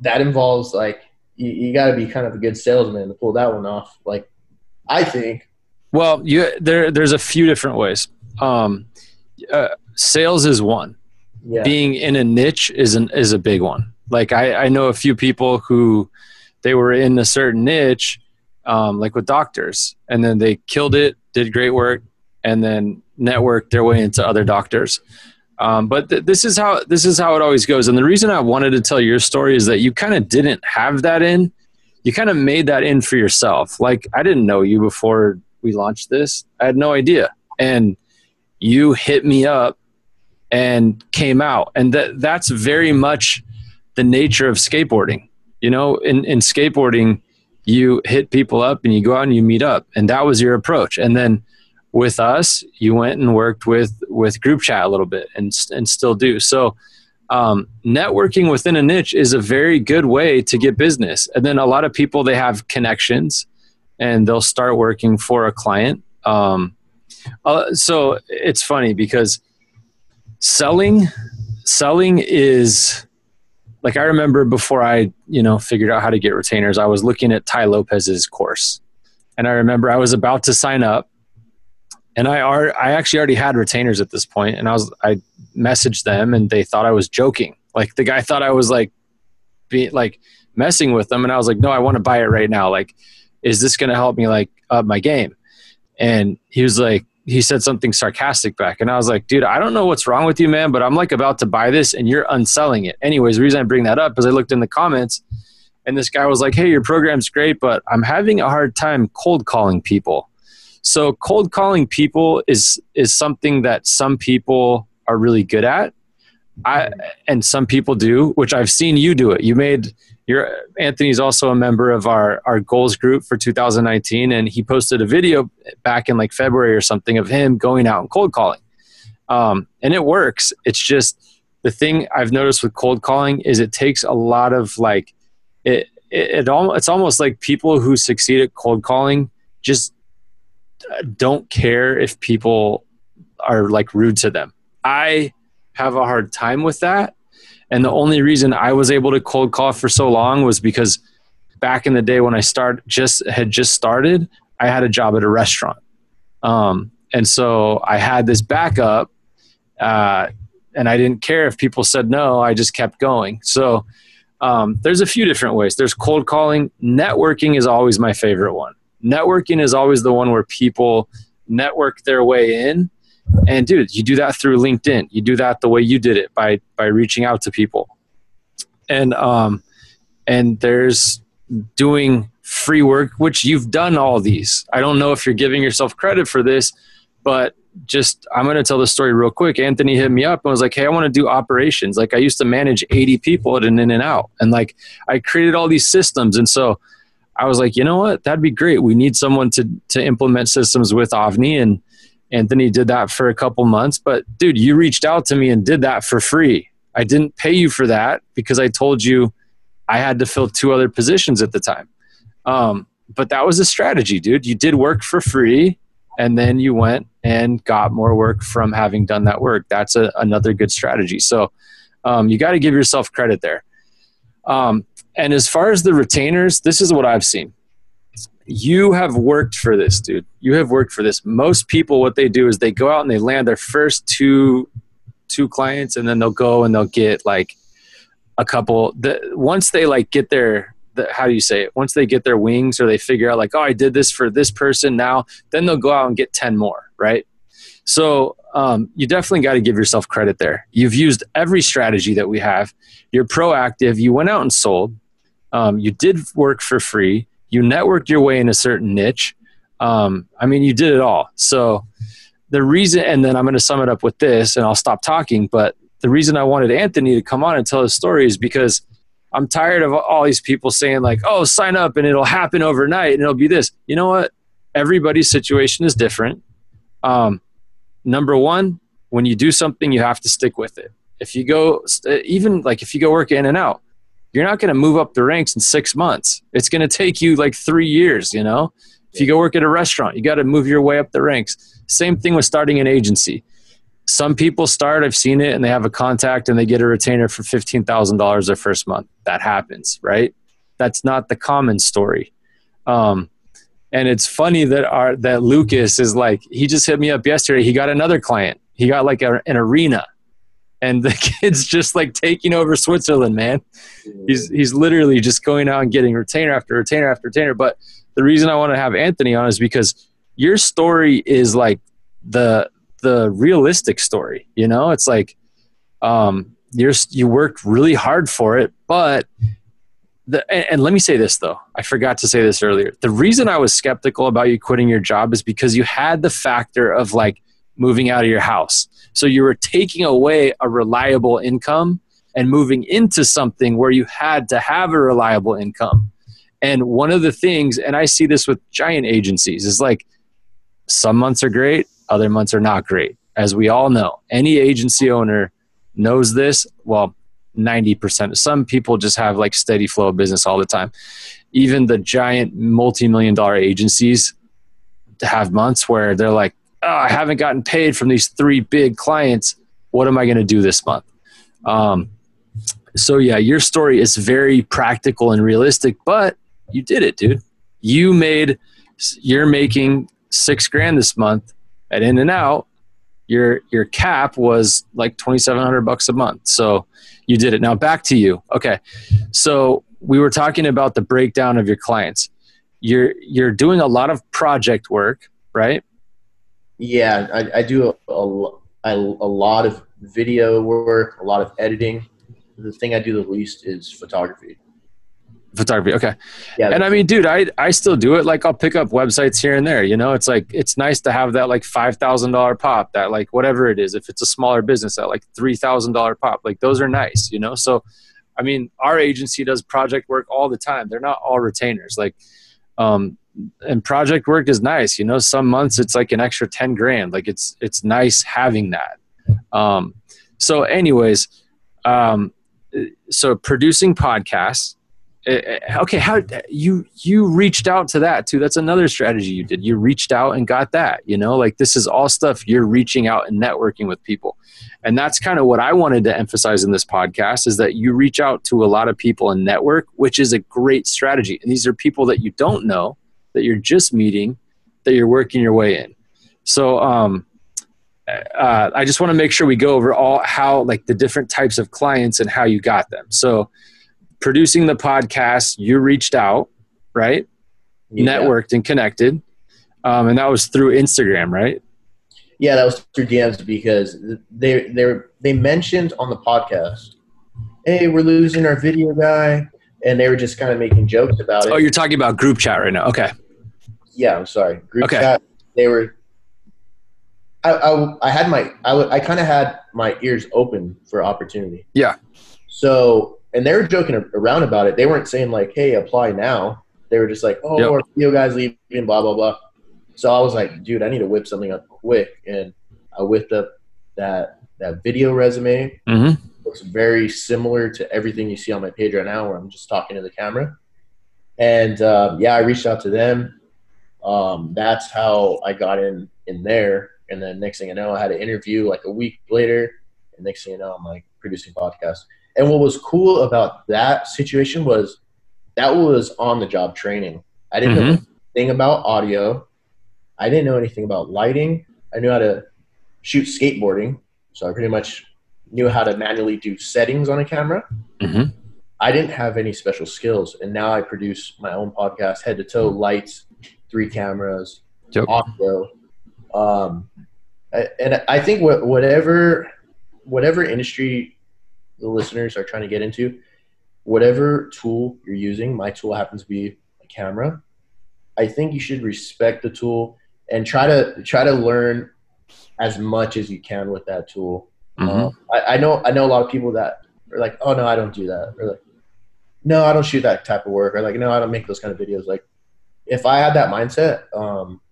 that involves like, you, you got to be kind of a good salesman to pull that one off. Like, I think. Well, you there. There's a few different ways. Um, uh, sales is one. Yeah. Being in a niche is an is a big one. Like I, I know a few people who they were in a certain niche, um, like with doctors, and then they killed it, did great work, and then networked their way into other doctors. Um, but th- this is how this is how it always goes. And the reason I wanted to tell your story is that you kind of didn't have that in. You kind of made that in for yourself. Like, I didn't know you before we launched this. I had no idea. And you hit me up and came out. And that that's very much the nature of skateboarding. You know, in, in skateboarding, you hit people up and you go out and you meet up. And that was your approach. And then with us, you went and worked with, with Group Chat a little bit and and still do. So um, networking within a niche is a very good way to get business. And then a lot of people, they have connections and they'll start working for a client. Um, uh, so it's funny because selling, selling is... Like I remember before I, you know, figured out how to get retainers, I was looking at Ty Lopez's course. And I remember I was about to sign up and I are, I actually already had retainers at this point. And I was, I messaged them and they thought I was joking. Like the guy thought I was like, be like messing with them. And I was like, no, I want to buy it right now. Like, is this going to help me like up my game? And he was like, he said something sarcastic back. And I was like, dude, I don't know what's wrong with you, man, but I'm like about to buy this and you're unselling it. Anyways, the reason I bring that up is I looked in the comments and this guy was like, hey, your program's great, but I'm having a hard time cold calling people. So cold calling people is, is something that some people are really good at. I, and some people do, which I've seen you do it. You made your, Anthony's also a member of our, our goals group for two thousand nineteen. And he posted a video back in like February or something of him going out and cold calling. Um, and it works. It's just the thing I've noticed with cold calling is it takes a lot of like it. It, it al- it's almost like people who succeed at cold calling just don't care if people are like rude to them. I have a hard time with that, and the only reason I was able to cold call for so long was because back in the day when I start just had just started, I had a job at a restaurant, um, and so I had this backup, uh, and I didn't care if people said no. I just kept going. So. Um, there's a few different ways. There's cold calling. Networking is always my favorite one. Networking is always the one where people network their way in. And dude, you do that through LinkedIn. You do that the way you did it by, by reaching out to people. And, um, and there's doing free work, which you've done all these. I don't know if you're giving yourself credit for this, but just, I'm going to tell the story real quick. Anthony hit me up and was like, hey, I want to do operations. Like I used to manage eighty people at an In-N-Out, and like I created all these systems. And so I was like, you know what, that'd be great. We need someone to, to implement systems with A V N I. And Anthony did that for a couple months, but dude, you reached out to me and did that for free. I didn't pay you for that because I told you I had to fill two other positions at the time. Um, but that was a strategy, dude. You did work for free. And then you went and got more work from having done that work. That's a, another good strategy. So um, you got to give yourself credit there. Um, and as far as the retainers, this is what I've seen. You have worked for this, dude. You have worked for this. Most people, what they do is they go out and they land their first two, two clients, and then they'll go and they'll get like a couple. The, once they like get their... The, how do you say it? Once they get their wings or they figure out like, oh, I did this for this person now, then they'll go out and get ten more, right? So um, you definitely got to give yourself credit there. You've used every strategy that we have. You're proactive. You went out and sold. Um, you did work for free. You networked your way in a certain niche. Um, I mean, you did it all. So the reason, and then I'm going to sum it up with this and I'll stop talking, but the reason I wanted Anthony to come on and tell his story is because I'm tired of all these people saying like, oh, sign up and it'll happen overnight and it'll be this. You know what? Everybody's situation is different. Um, number one, when you do something, you have to stick with it. If you go, even like if you go work In-N-Out, you're not going to move up the ranks in six months. It's going to take you like three years, you know? If you go work at a restaurant, you got to move your way up the ranks. Same thing with starting an agency. Some people start, I've seen it, and they have a contact and they get a retainer for fifteen thousand dollars their first month. That happens, right? That's not the common story. Um, and it's funny that our that Lucas is like, he just hit me up yesterday. He got another client. He got like a, an arena. And the kid's just like taking over Switzerland, man. He's, he's literally just going out and getting retainer after retainer after retainer. But the reason I want to have Anthony on is because your story is like the... the realistic story, you know, it's like, um, you're, you worked really hard for it, but the, and, and let me say this though, I forgot to say this earlier. The reason I was skeptical about you quitting your job is because you had the factor of like moving out of your house. So you were taking away a reliable income and moving into something where you had to have a reliable income. And one of the things, and I see this with giant agencies, is like some months are great. Other months are not great. As we all know, any agency owner knows this. Well, ninety percent. Some people just have like steady flow of business all the time. Even the giant multi-million dollar agencies have months where they're like, oh, I haven't gotten paid from these three big clients. What am I going to do this month? Um, so yeah, your story is very practical and realistic, but you did it, dude. You made, you're making six grand this month. At In-N-Out, your your cap was like twenty-seven hundred bucks a month. So you did it. Now back to you. Okay. So we were talking about the breakdown of your clients. You're you're doing a lot of project work, right? Yeah, I, I do a, a, a lot of video work, a lot of editing. The thing I do the least is photography. Photography. Okay. Yeah, and I mean, dude, I, I still do it. Like I'll pick up websites here and there, you know, it's like, it's nice to have that like five thousand dollars pop, that like whatever it is, if it's a smaller business, that like three thousand dollars pop, like those are nice, you know? So, I mean, our agency does project work all the time. They're not all retainers. Like, um, and project work is nice. You know, some months it's like an extra ten grand. Like it's, it's nice having that. Um, so anyways, um, so producing podcasts. Okay, how you you reached out to that too? That's another strategy you did. You reached out and got that. You know, like this is all stuff you're reaching out and networking with people, and that's kind of what I wanted to emphasize in this podcast is that you reach out to a lot of people and network, which is a great strategy. And these are people that you don't know, that you're just meeting, that you're working your way in. So um, uh, I just want to make sure we go over all how like the different types of clients and how you got them. So. Producing the podcast, you reached out, right? Yeah. Networked and connected. Um, and that was through Instagram, right? Yeah, that was through D Ms because they they they mentioned on the podcast, hey, we're losing our video guy. And they were just kind of making jokes about it. Oh, you're talking about group chat right now. Okay. Yeah, I'm sorry. Group okay. chat, they were – I I I had my – I, I kind of had my ears open for opportunity. Yeah. So – and they were joking around about it. They weren't saying like, hey, apply now. They were just like, oh, yep. our video guy's leaving, blah, blah, blah. So I was like, dude, I need to whip something up quick. And I whipped up that that video resume. Mm-hmm. Looks very similar to everything you see on my page right now where I'm just talking to the camera. And, um, yeah, I reached out to them. Um, that's how I got in, in there. And then next thing I know, I had an interview like a week later. And next thing you know, I'm like producing podcasts. And what was cool about that situation was that was on-the-job training. I didn't mm-hmm. know anything about audio. I didn't know anything about lighting. I knew how to shoot skateboarding, so I pretty much knew how to manually do settings on a camera. Mm-hmm. I didn't have any special skills, and now I produce my own podcast, head-to-toe, lights, three cameras, yep. audio. Um, I, and I think what, whatever whatever industry – the listeners are trying to get into, whatever tool you're using, my tool happens to be a camera. I think you should respect the tool and try to try to learn as much as you can with that tool. Mm-hmm. Um, I, I know I know a lot of people that are like, oh no, I don't do that. Or like, no, I don't shoot that type of work. Or like, no, I don't make those kind of videos. Like, if I had that mindset, um,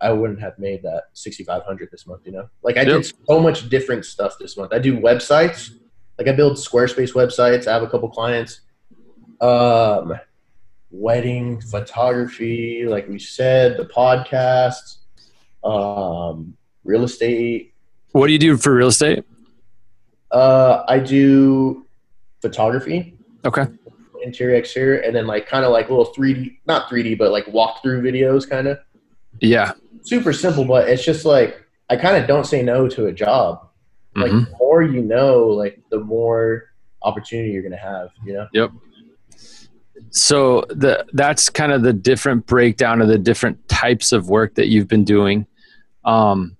I wouldn't have made that sixty-five hundred this month. You know, like I yep. did so much different stuff this month. I do websites. Like I build Squarespace websites. I have a couple clients, um, wedding photography, like we said, the podcasts, um, real estate. What do you do for real estate? Uh, I do photography. Okay. Interior, exterior, and then like kind of like little three D, not three D, but like walkthrough videos kind of. Yeah. Super simple, but it's just like I kind of don't say no to a job. Like mm-hmm. the more you know, like the more opportunity you're going to have, you know? Yep. So the, that's kind of the different breakdown of the different types of work that you've been doing. Um,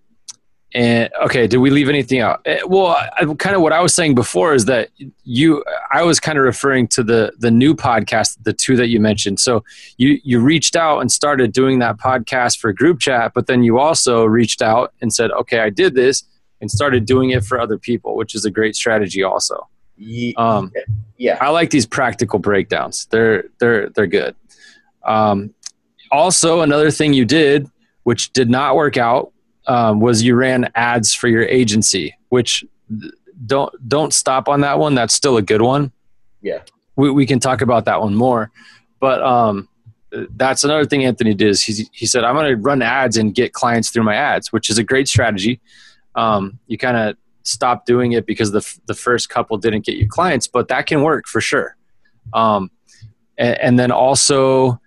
and okay, did we leave anything out? Well, I, kind of what I was saying before is that you, I was kind of referring to the, the new podcast, the two that you mentioned. So you, you reached out and started doing that podcast for group chat, but then you also reached out and said, okay, I did this. And started doing it for other people, which is a great strategy also. Um, yeah. I like these practical breakdowns. They're, they're, they're good. Um, also, another thing you did, which did not work out, um, was you ran ads for your agency, which don't, don't stop on that one. That's still a good one. Yeah. We, we can talk about that one more, but, um, that's another thing Anthony did is he, he said, I'm going to run ads and get clients through my ads, which is a great strategy. Um, you kind of stop doing it because the f- the first couple didn't get you clients, but that can work for sure. Um, and, and then also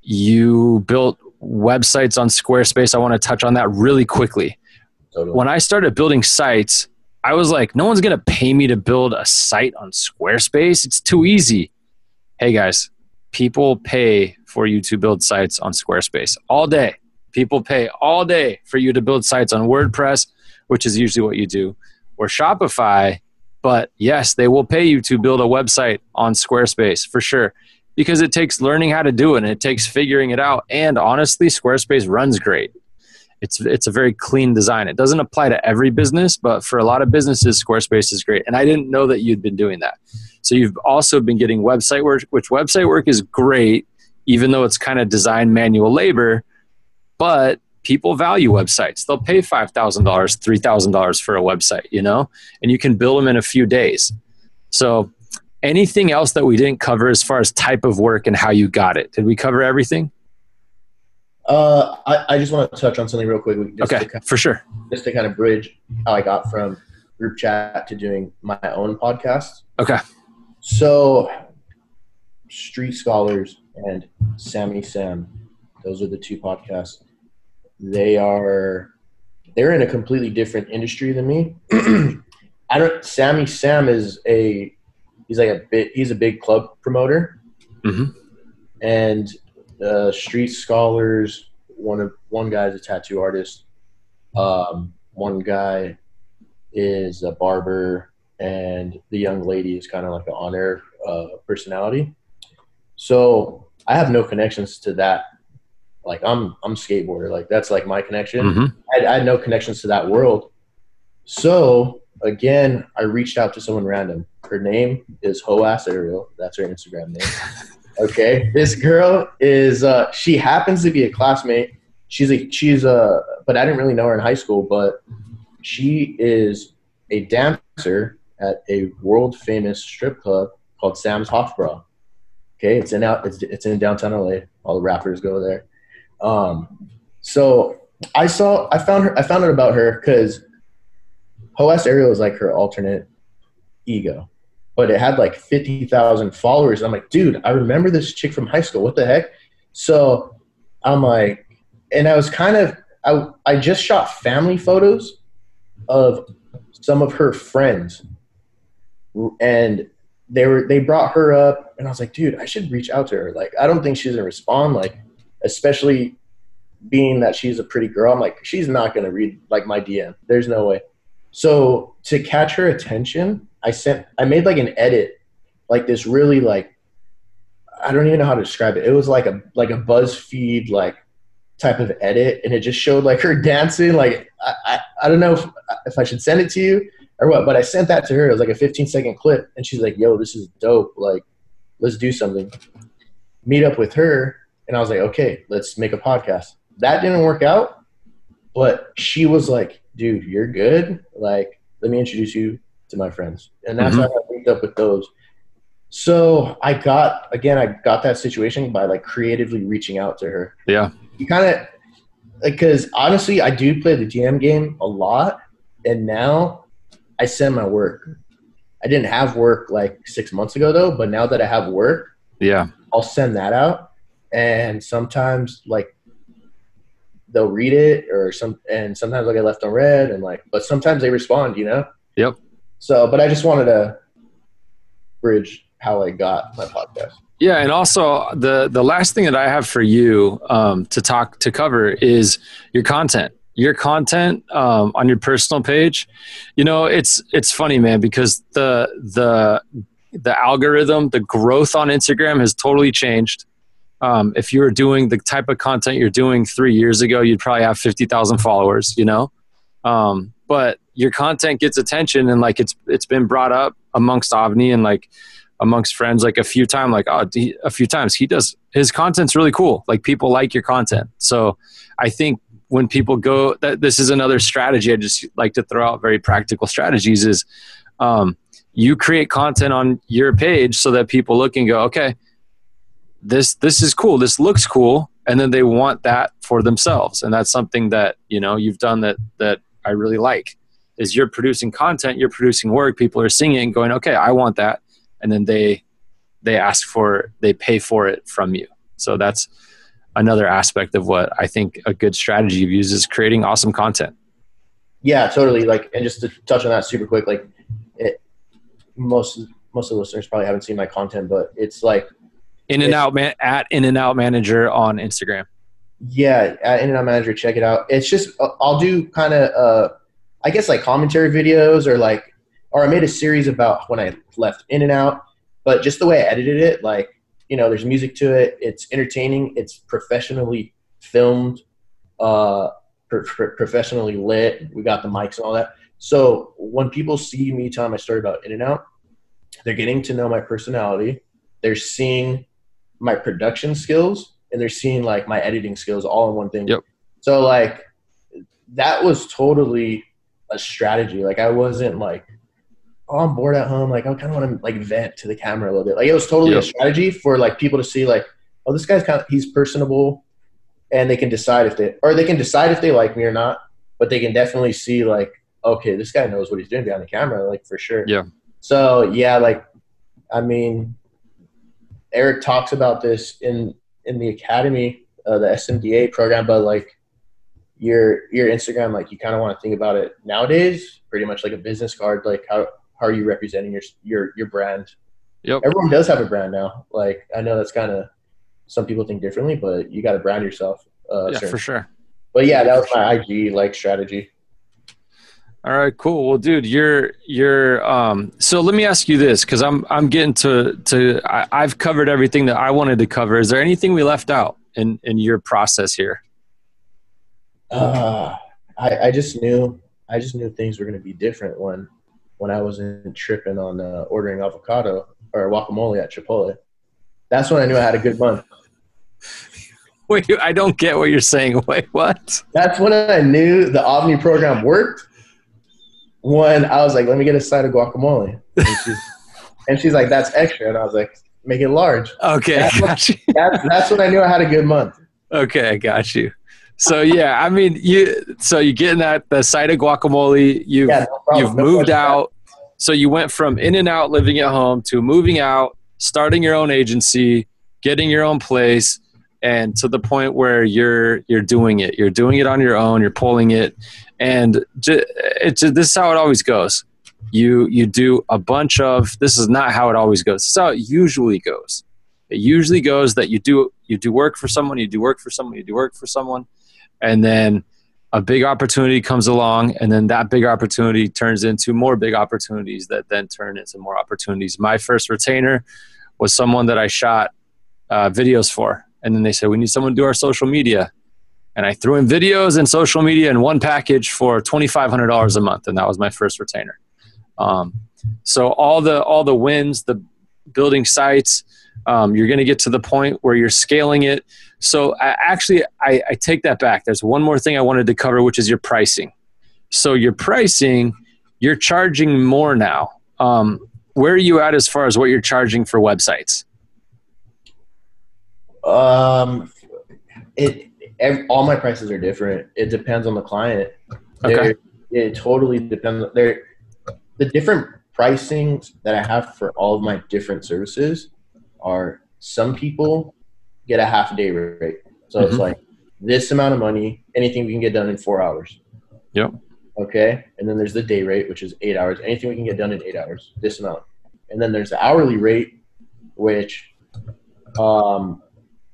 you built websites on Squarespace. I want to touch on that really quickly. Totally. When I started building sites, I was like, no one's going to pay me to build a site on Squarespace. It's too easy. Hey guys, people pay for you to build sites on Squarespace all day. People pay all day for you to build sites on WordPress, which is usually what you do, or Shopify. But yes, they will pay you to build a website on Squarespace for sure, because it takes learning how to do it and it takes figuring it out. And honestly, Squarespace runs great. It's it's a very clean design. It doesn't apply to every business, but for a lot of businesses, Squarespace is great. And I didn't know that you'd been doing that. So you've also been getting website work, which website work is great, even though it's kind of design manual labor, but people value websites. They'll pay five thousand dollars, three thousand dollars for a website, you know, and you can build them in a few days. So anything else that we didn't cover as far as type of work and how you got it? Did we cover everything? Uh, I, I just want to touch on something real quick. Just okay, kind of, for sure. Just to kind of bridge how I got from group chat to doing my own podcast. Okay. So Street Scholars and Sammy Sam, those are the two podcasts. They are, they're in a completely different industry than me. I don't, Sammy Sam is a, he's like a bit, he's a big club promoter. Mm-hmm. And the uh, Street Scholars, one of, one guy's a tattoo artist. Um, one guy is a barber, and the young lady is kind of like an on-air uh, personality. So I have no connections to that. Like I'm, I'm skateboarder. Like that's like my connection. Mm-hmm. I, I had no connections to that world. So again, I reached out to someone random. Her name is Hoas Ariel. That's her Instagram name. Okay. This girl is, uh, she happens to be a classmate. She's a, she's a, but I didn't really know her in high school, but she is a dancer at a world famous strip club called Sam's Hofbräu. Okay. It's in out, it's, it's in downtown L A. All the rappers go there. Um, so I saw, I found her, I found out about her cause Hoas Ariel is like her alternate ego, but it had like fifty thousand followers. I'm like, dude, I remember this chick from high school. What the heck? So I'm like, and I was kind of, I, I just shot family photos of some of her friends, and they were, they brought her up, and I was like, dude, I should reach out to her. Like, I don't think she's gonna respond. Like, especially being that she's a pretty girl. I'm like, she's not going to read like my D M. There's no way. So to catch her attention, I sent, I made like an edit, like this really like, I don't even know how to describe it. It was like a, like a BuzzFeed, like type of edit. And it just showed like her dancing. Like, I, I, I don't know if, if I should send it to you or what, but I sent that to her. It was like a fifteen second clip. And she's like, yo, this is dope. Like, let's do something. Meet up with her. And I was like, okay, let's make a podcast. That didn't work out, but she was like, dude, you're good. Like, let me introduce you to my friends. And that's mm-hmm. how I linked up with those. So I got, again, I got that situation by like creatively reaching out to her. Yeah. You kind of, because honestly, I do play the D M game a lot. And now I send my work. I didn't have work like six months ago though, but now that I have work, yeah, I'll send that out. And sometimes like they'll read it or some, and sometimes I'll get left on read and like, but sometimes they respond, you know? Yep. So, but I just wanted to bridge how I got my podcast. Yeah. And also the, the last thing that I have for you, um, to talk, to cover is your content, your content, um, on your personal page. You know, it's, it's funny, man, because the, the, the algorithm, the growth on Instagram has totally changed. Um, if you were doing the type of content you're doing three years ago, you'd probably have fifty thousand followers, you know? Um, but your content gets attention, and like, it's, it's been brought up amongst A V N I and like amongst friends, like a few times, like oh, a few times he does, his content's really cool. Like people like your content. So I think when people go, that this is another strategy. I just like to throw out very practical strategies is, um, you create content on your page so that people look and go, okay, this, this is cool. This looks cool. And then they want that for themselves. And that's something that, you know, you've done that, that I really like is you're producing content, you're producing work. People are seeing it and going, okay, I want that. And then they, they ask for, they pay for it from you. So that's another aspect of what I think a good strategy you've used is creating awesome content. Yeah, totally. Like, and just to touch on that super quick, like it, most, most of the listeners probably haven't seen my content, but it's like, In-N-Out man at In-N-Out Manager on Instagram. Yeah, at In-N-Out Manager, check it out. It's just I'll do kind of uh, I guess like commentary videos or like or I made a series about when I left In-N-Out, but just the way I edited it, like you know, there's music to it. It's entertaining. It's professionally filmed, uh, pro- pro- professionally lit. We got the mics and all that. So when people see me telling my story about In-N-Out, they're getting to know my personality. They're seeing my production skills and they're seeing like my editing skills all in one thing. Yep. So like that was totally a strategy. Like I wasn't like oh, I'm bored at home. Like, I kind of want to like vent to the camera a little bit. Like, it was totally yep. a strategy for like people to see like, oh, this guy's kind of, he's personable, and they can decide if they, or they can decide if they like me or not, but they can definitely see like, okay, this guy knows what he's doing behind the camera, like for sure. Yeah. So yeah, like, I mean, Eric talks about this in, in the academy, uh, the S M D A program, but like your, your Instagram, like you kind of want to think about it nowadays, pretty much like a business card, like how, how are you representing your, your, your brand? Yep. Everyone does have a brand now. Like, I know that's kind of, some people think differently, but you got to brand yourself. Uh, yeah, certain. For sure. But yeah, that was my I G like strategy. All right, cool. Well, dude, you're, you're, um, so let me ask you this, cause I'm, I'm getting to, to, I, I've covered everything that I wanted to cover. Is there anything we left out in, in your process here? Uh, I, I just knew, I just knew things were going to be different when, when I wasn't tripping on uh, ordering avocado or guacamole at Chipotle. That's when I knew I had a good month. Wait, I don't get what you're saying. Wait, what? That's when I knew the AVNI program worked. When I was like, let me get a side of guacamole. And she's, and she's like, that's extra. And I was like, make it large. Okay, that's, got when, you. That's, that's when I knew I had a good month. Okay, I got you. So, yeah, I mean, you. so you're getting that, the side of guacamole. You've, yeah, no problem, you've no moved out. So you went from In-N-Out living at home to moving out, starting your own agency, getting your own place, and to the point where you're you're doing it. You're doing it on your own. You're pulling it. And it's, this is how it always goes. You you do a bunch of – this is not how it always goes. This is how it usually goes. It usually goes that you do you do work for someone, you do work for someone, you do work for someone, and then a big opportunity comes along, and then that big opportunity turns into more big opportunities that then turn into more opportunities. My first retainer was someone that I shot uh, videos for. And then they said, we need someone to do our social media. And I threw in videos and social media in one package for twenty-five hundred dollars a month. And that was my first retainer. Um, so all the, all the wins, the building sites, um, you're going to get to the point where you're scaling it. So I actually, I, I take that back. There's one more thing I wanted to cover, which is your pricing. So your pricing, you're charging more now. Um, where are you at as far as what you're charging for websites? Um, it, every, all my prices are different. It depends on the client. Okay. It totally depends. They're, the different pricings that I have for all of my different services are, some people get a half day rate. So mm-hmm. it's like this amount of money, anything we can get done in four hours. Yep. Okay. And then there's the day rate, which is eight hours, anything we can get done in eight hours, this amount. And then there's the hourly rate, which, um,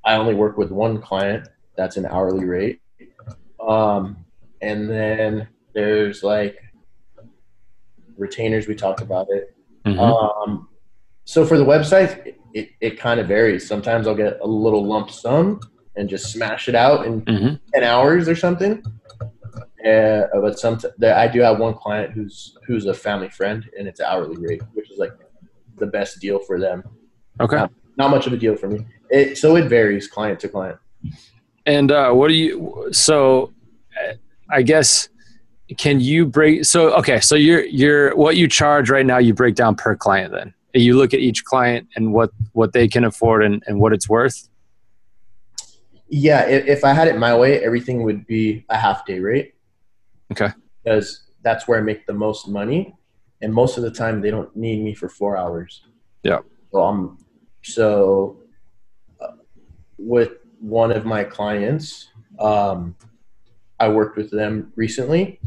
I only work with one client. That's an hourly rate. Um, and then there's like retainers. We talked about it. Mm-hmm. Um, so for the website, it, it, it kind of varies. Sometimes I'll get a little lump sum and just smash it out in mm-hmm. ten hours or something. Uh, but some, I do have one client who's, who's a family friend, and it's an hourly rate, which is like the best deal for them. Okay. Um, not much of a deal for me. It, so it varies client to client. And uh, what do you, so I guess, can you break, so, okay, so you're, you're, what you charge right now, you break down per client then. You look at each client and what, what they can afford and, and what it's worth? Yeah, if, if I had it my way, everything would be a half day rate. Okay. Because that's where I make the most money. And most of the time they don't need me for four hours. Yeah. So I'm, so uh, with one of my clients, um, I worked with them recently.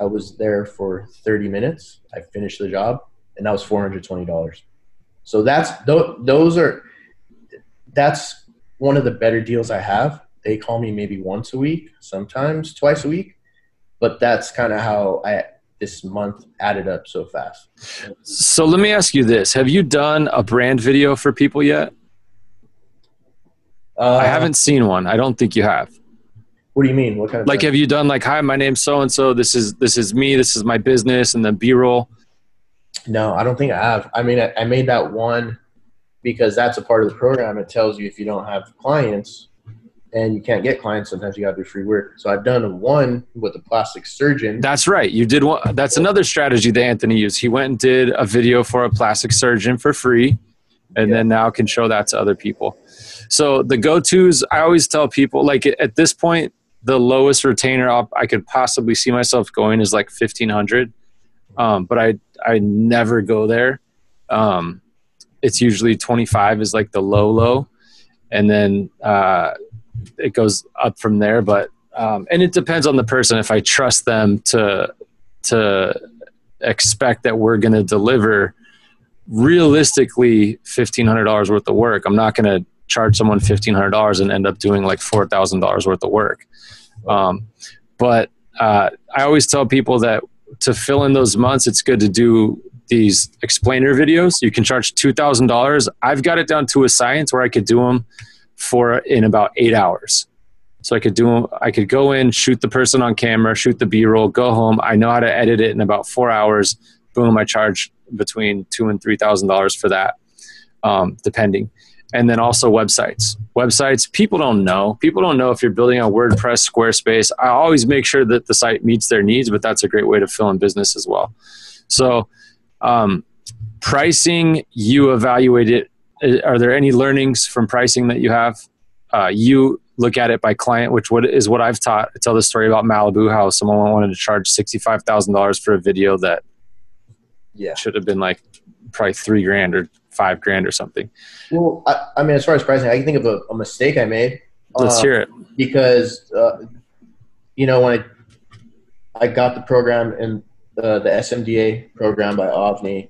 I was there for thirty minutes. I finished the job, and that was four hundred twenty dollars. So that's, th- those are, that's one of the better deals I have. They call me maybe once a week, sometimes twice a week, but that's kind of how I, this month added up so fast. So let me ask you this. Have you done a brand video for people yet? Uh, I haven't seen one. I don't think you have. What do you mean? What kind of, like, brand? Have you done like, hi, my name's so-and-so, this is, this is me, this is my business, and then B-roll? No, I don't think I have. I mean, I, I made that one because that's a part of the program. It tells you if you don't have clients, and you can't get clients. Sometimes you got to do free work. So I've done one with a plastic surgeon. That's right. You did one. That's another strategy that Anthony used. He went and did a video for a plastic surgeon for free, and yeah. then now can show that to other people. So the go-tos, I always tell people, like at this point, the lowest retainer I could possibly see myself going is like fifteen hundred dollars. Um, but I, I never go there. Um, it's usually twenty-five is like the low, low. And then, uh, it goes up from there. But, um, and it depends on the person. If I trust them to, to expect that we're going to deliver realistically fifteen hundred dollars worth of work, I'm not going to charge someone fifteen hundred dollars and end up doing like four thousand dollars worth of work. Um, but, uh, I always tell people that to fill in those months, it's good to do these explainer videos. You can charge two thousand dollars. I've got it down to a science where I could do them for in about eight hours. So I could do them, I could go in, shoot the person on camera, shoot the B-roll, go home. I know how to edit it in about four hours. Boom, I charge between two and three thousand dollars for that, um, depending. And then also websites. Websites, people don't know. People don't know if you're building on WordPress, Squarespace. I always make sure that the site meets their needs, but that's a great way to fill in business as well. So um, pricing, you evaluate it. Are there any learnings from pricing that you have? Uh, you look at it by client, which what is what I've taught. I tell the story about Malibu, how someone wanted to charge sixty-five thousand dollars for a video that yeah. should have been like probably three grand or five grand or something. Well, I, I mean, as far as pricing, I can think of a, a mistake I made. Let's uh, hear it. Because, uh, you know, when I, I got the program in the, the S M D A program by A V N I,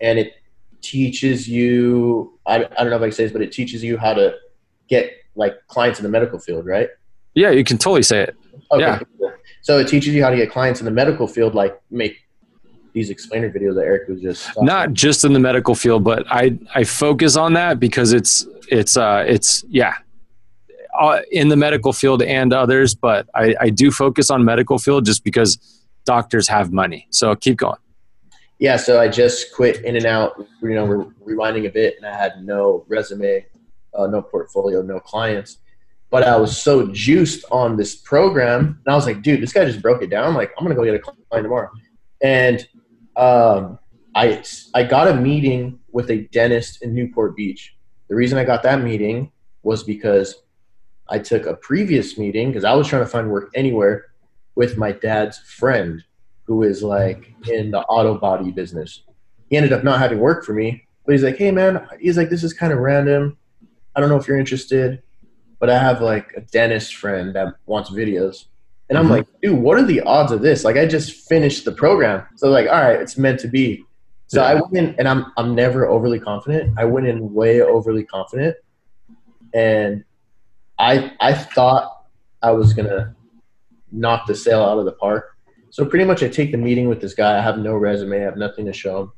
and it teaches you, I, I don't know if I can say this, but it teaches you how to get like clients in the medical field, right? Yeah, you can totally say it. Okay, yeah. Cool. So it teaches you how to get clients in the medical field, like make these explainer videos that Eric was just talking not about. Just in the medical field, but I, I focus on that because it's, it's, uh, it's yeah, uh, in the medical field and others, but I, I do focus on medical field just because doctors have money. So keep going. Yeah. So I just quit In-N-Out, you know, we're rewinding a bit, and I had no resume, uh, no portfolio, no clients, but I was so juiced on this program. And I was like, dude, this guy just broke it down. Like, I'm going to go get a client tomorrow. And, Um, I, I got a meeting with a dentist in Newport Beach. The reason I got that meeting was because I took a previous meeting, because I was trying to find work anywhere, with my dad's friend who is like in the auto body business. He ended up not having work for me, but he's like, hey man, he's like, this is kind of random. I don't know if you're interested, but I have like a dentist friend that wants videos. And I'm like, dude, what are the odds of this? Like, I just finished the program. So like, all right, it's meant to be. So yeah. I went in, and I'm I'm never overly confident. I went in way overly confident. And I I thought I was going to knock the sale out of the park. So pretty much I take the meeting with this guy. I have no resume. I have nothing to show him.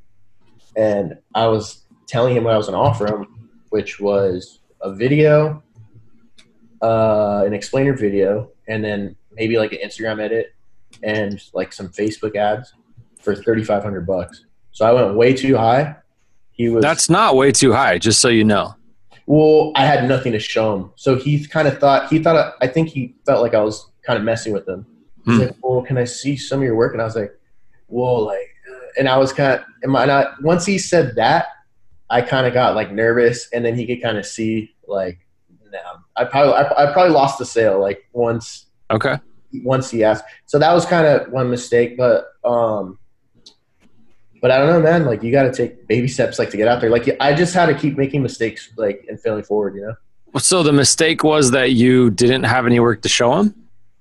And I was telling him what I was going to offer him, which was a video, uh, an explainer video, and then maybe like an Instagram edit and like some Facebook ads for thirty-five hundred bucks. So I went way too high. He was, that's not way too high, just so you know. Well, I had nothing to show him. So he kind of thought, he thought, I think he felt like I was kind of messing with him. He's hmm. like, well, can I see some of your work? And I was like, whoa, like, and I was kind of, am I not, once he said that, I kind of got like nervous. And then he could kind of see like, no, I probably, I, I probably lost the sale. Like once, okay. Once he asked. So that was kind of one mistake, but, um, but I don't know, man, like you got to take baby steps, like to get out there. Like I just had to keep making mistakes, like and failing forward, you know? So the mistake was that you didn't have any work to show him,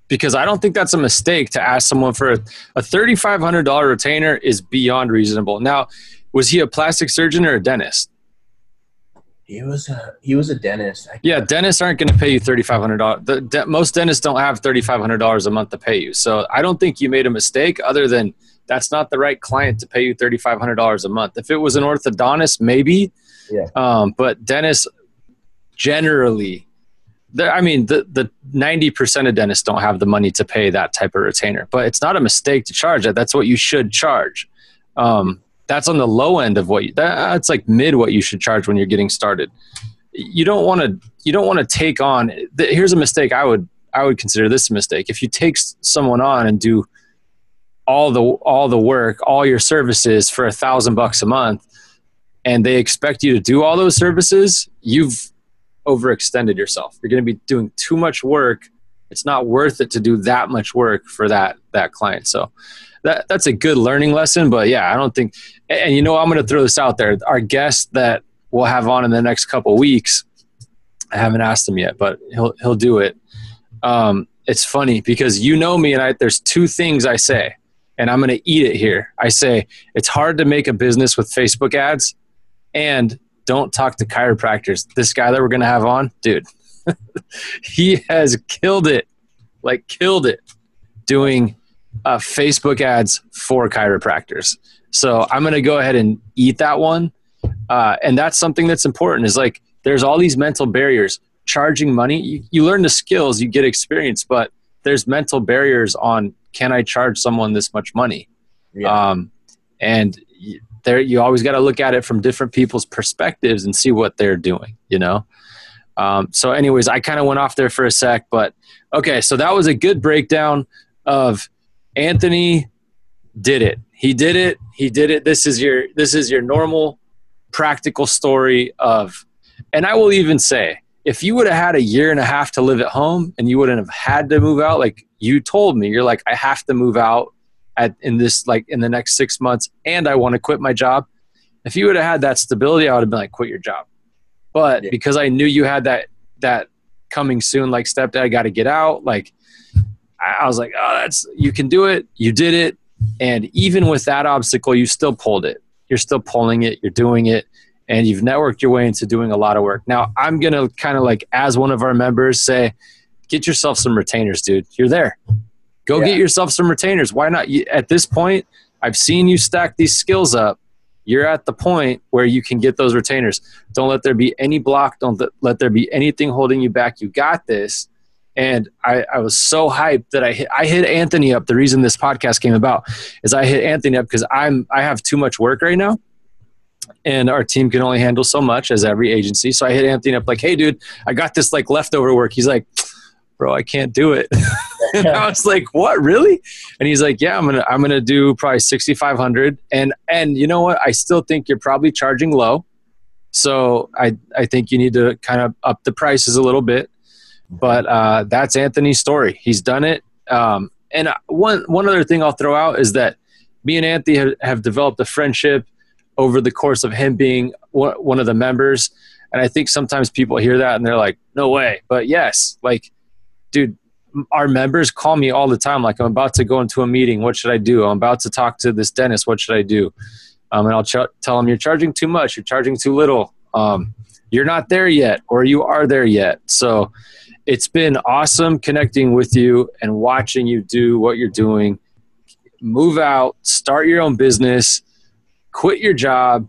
because I don't think that's a mistake to ask someone for a, a thirty-five hundred dollars retainer is beyond reasonable. Now, was he a plastic surgeon or a dentist? He was a he was a dentist. Yeah, dentists aren't going to pay you thirty-five hundred dollars. The de- most dentists don't have thirty-five hundred dollars a month to pay you. So I don't think you made a mistake, other than that's not the right client to pay you thirty-five hundred dollars a month. If it was an orthodontist, maybe. Yeah. Um, but dentists generally, I mean, the the ninety percent of dentists don't have the money to pay that type of retainer. But it's not a mistake to charge that. That's what you should charge. Um, That's on the low end of what you, that's like mid what you should charge when you're getting started. you don't want to, you don't want to take on, th- here's a mistake. I would, I would consider this a mistake. If you take someone on and do all the, all the work, all your services for a thousand bucks a month, and they expect you to do all those services, you've overextended yourself. You're going to be doing too much work. It's not worth it to do that much work for that, that client. So that that's a good learning lesson, but yeah, I don't think, and you know, I'm going to throw this out there. Our guest that we'll have on in the next couple of weeks, I haven't asked him yet, but he'll, he'll do it. Um, it's funny because you know me and I, there's two things I say, and I'm going to eat it here. I say, it's hard to make a business with Facebook ads, and don't talk to chiropractors. This guy that we're going to have on, dude, he has killed it, like killed it doing uh, Facebook ads for chiropractors. So I'm going to go ahead and eat that one. Uh, and that's something that's important, is like, there's all these mental barriers. Charging money, you, you learn the skills, you get experience, but there's mental barriers on, can I charge someone this much money? Yeah. Um, and there, you always got to look at it from different people's perspectives and see what they're doing, you know? Um, so anyways, I kind of went off there for a sec, but okay. So that was a good breakdown of Anthony did it. He did it. He did it. This is your, this is your normal practical story of, and I will even say, if you would have had a year and a half to live at home and you wouldn't have had to move out, like you told me, you're like, I have to move out at in this, like in the next six months and I want to quit my job. If you would have had that stability, I would have been like, quit your job. But yeah. because I knew you had that, that coming soon, like stepdad, I got to get out. Like I, I was like, oh, that's, you can do it. You did it. And even with that obstacle, you still pulled it. You're still pulling it, you're doing it, and you've networked your way into doing a lot of work. Now, I'm going to kind of like, as one of our members, say, get yourself some retainers, dude. You're there. Go yeah. get yourself some retainers. Why not? You, at this point, I've seen you stack these skills up. You're at the point where you can get those retainers. Don't let there be any block. Don't th- let there be anything holding you back. You got this. And I, I was so hyped that I hit, I hit Anthony up. The reason this podcast came about is I hit Anthony up because I'm I have too much work right now, and our team can only handle so much as every agency. So I hit Anthony up like, "Hey, dude, I got this like leftover work." He's like, "Bro, I can't do it." And I was like, "What, really?" And he's like, "Yeah, I'm gonna I'm gonna do probably sixty-five hundred." And and you know what? I still think you're probably charging low, so I I think you need to kind of up the prices a little bit. But uh, that's Anthony's story. He's done it. Um, and one one other thing I'll throw out is that me and Anthony have, have developed a friendship over the course of him being one of the members. And I think sometimes people hear that and they're like, no way. But yes, like, dude, our members call me all the time. Like, I'm about to go into a meeting. What should I do? I'm about to talk to this dentist. What should I do? Um, and I'll ch- tell them, you're charging too much. You're charging too little. Um, you're not there yet, or you are there yet. So it's been awesome connecting with you and watching you do what you're doing. Move out, start your own business, quit your job,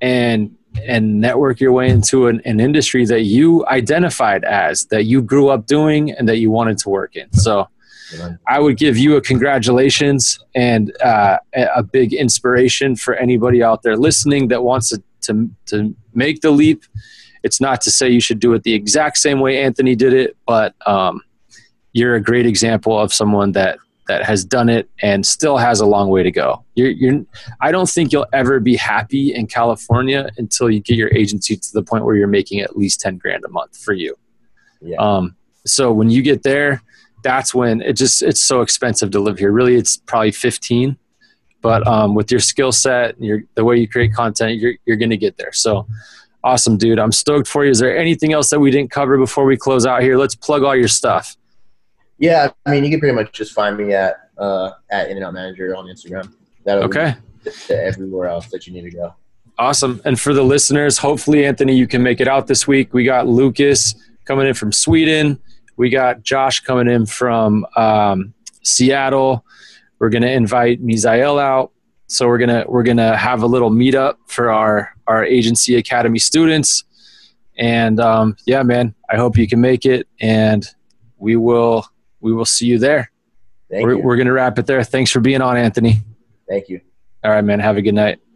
and and network your way into an, an industry that you identified as, that you grew up doing, and that you wanted to work in. So I would give you a congratulations and uh, a big inspiration for anybody out there listening that wants to, to, to make the leap. It's not to say you should do it the exact same way Anthony did it, but um, you're a great example of someone that, that has done it and still has a long way to go. You're, you're, I don't think you'll ever be happy in California until you get your agency to the point where you're making at least ten grand a month for you. Yeah. Um, so when you get there, that's when it just, it's so expensive to live here. Really, it's probably fifteen, but um, with your skill set and your, the way you create content, you're, you're going to get there. So awesome, dude. I'm stoked for you. Is there anything else that we didn't cover before we close out here? Let's plug all your stuff. Yeah, I mean, you can pretty much just find me at uh, at In-N-Out Manager on Instagram. That'll okay. To everywhere else that you need to go. Awesome. And for the listeners, hopefully, Anthony, you can make it out this week. We got Lucas coming in from Sweden. We got Josh coming in from um, Seattle. We're going to invite Mizael out. So we're gonna we're gonna have a little meetup for our, our agency academy students, and um, yeah, man, I hope you can make it, and we will we will see you there. Thank we're, you. We're gonna wrap it there. Thanks for being on, Anthony. Thank you. All right, man. Have a good night.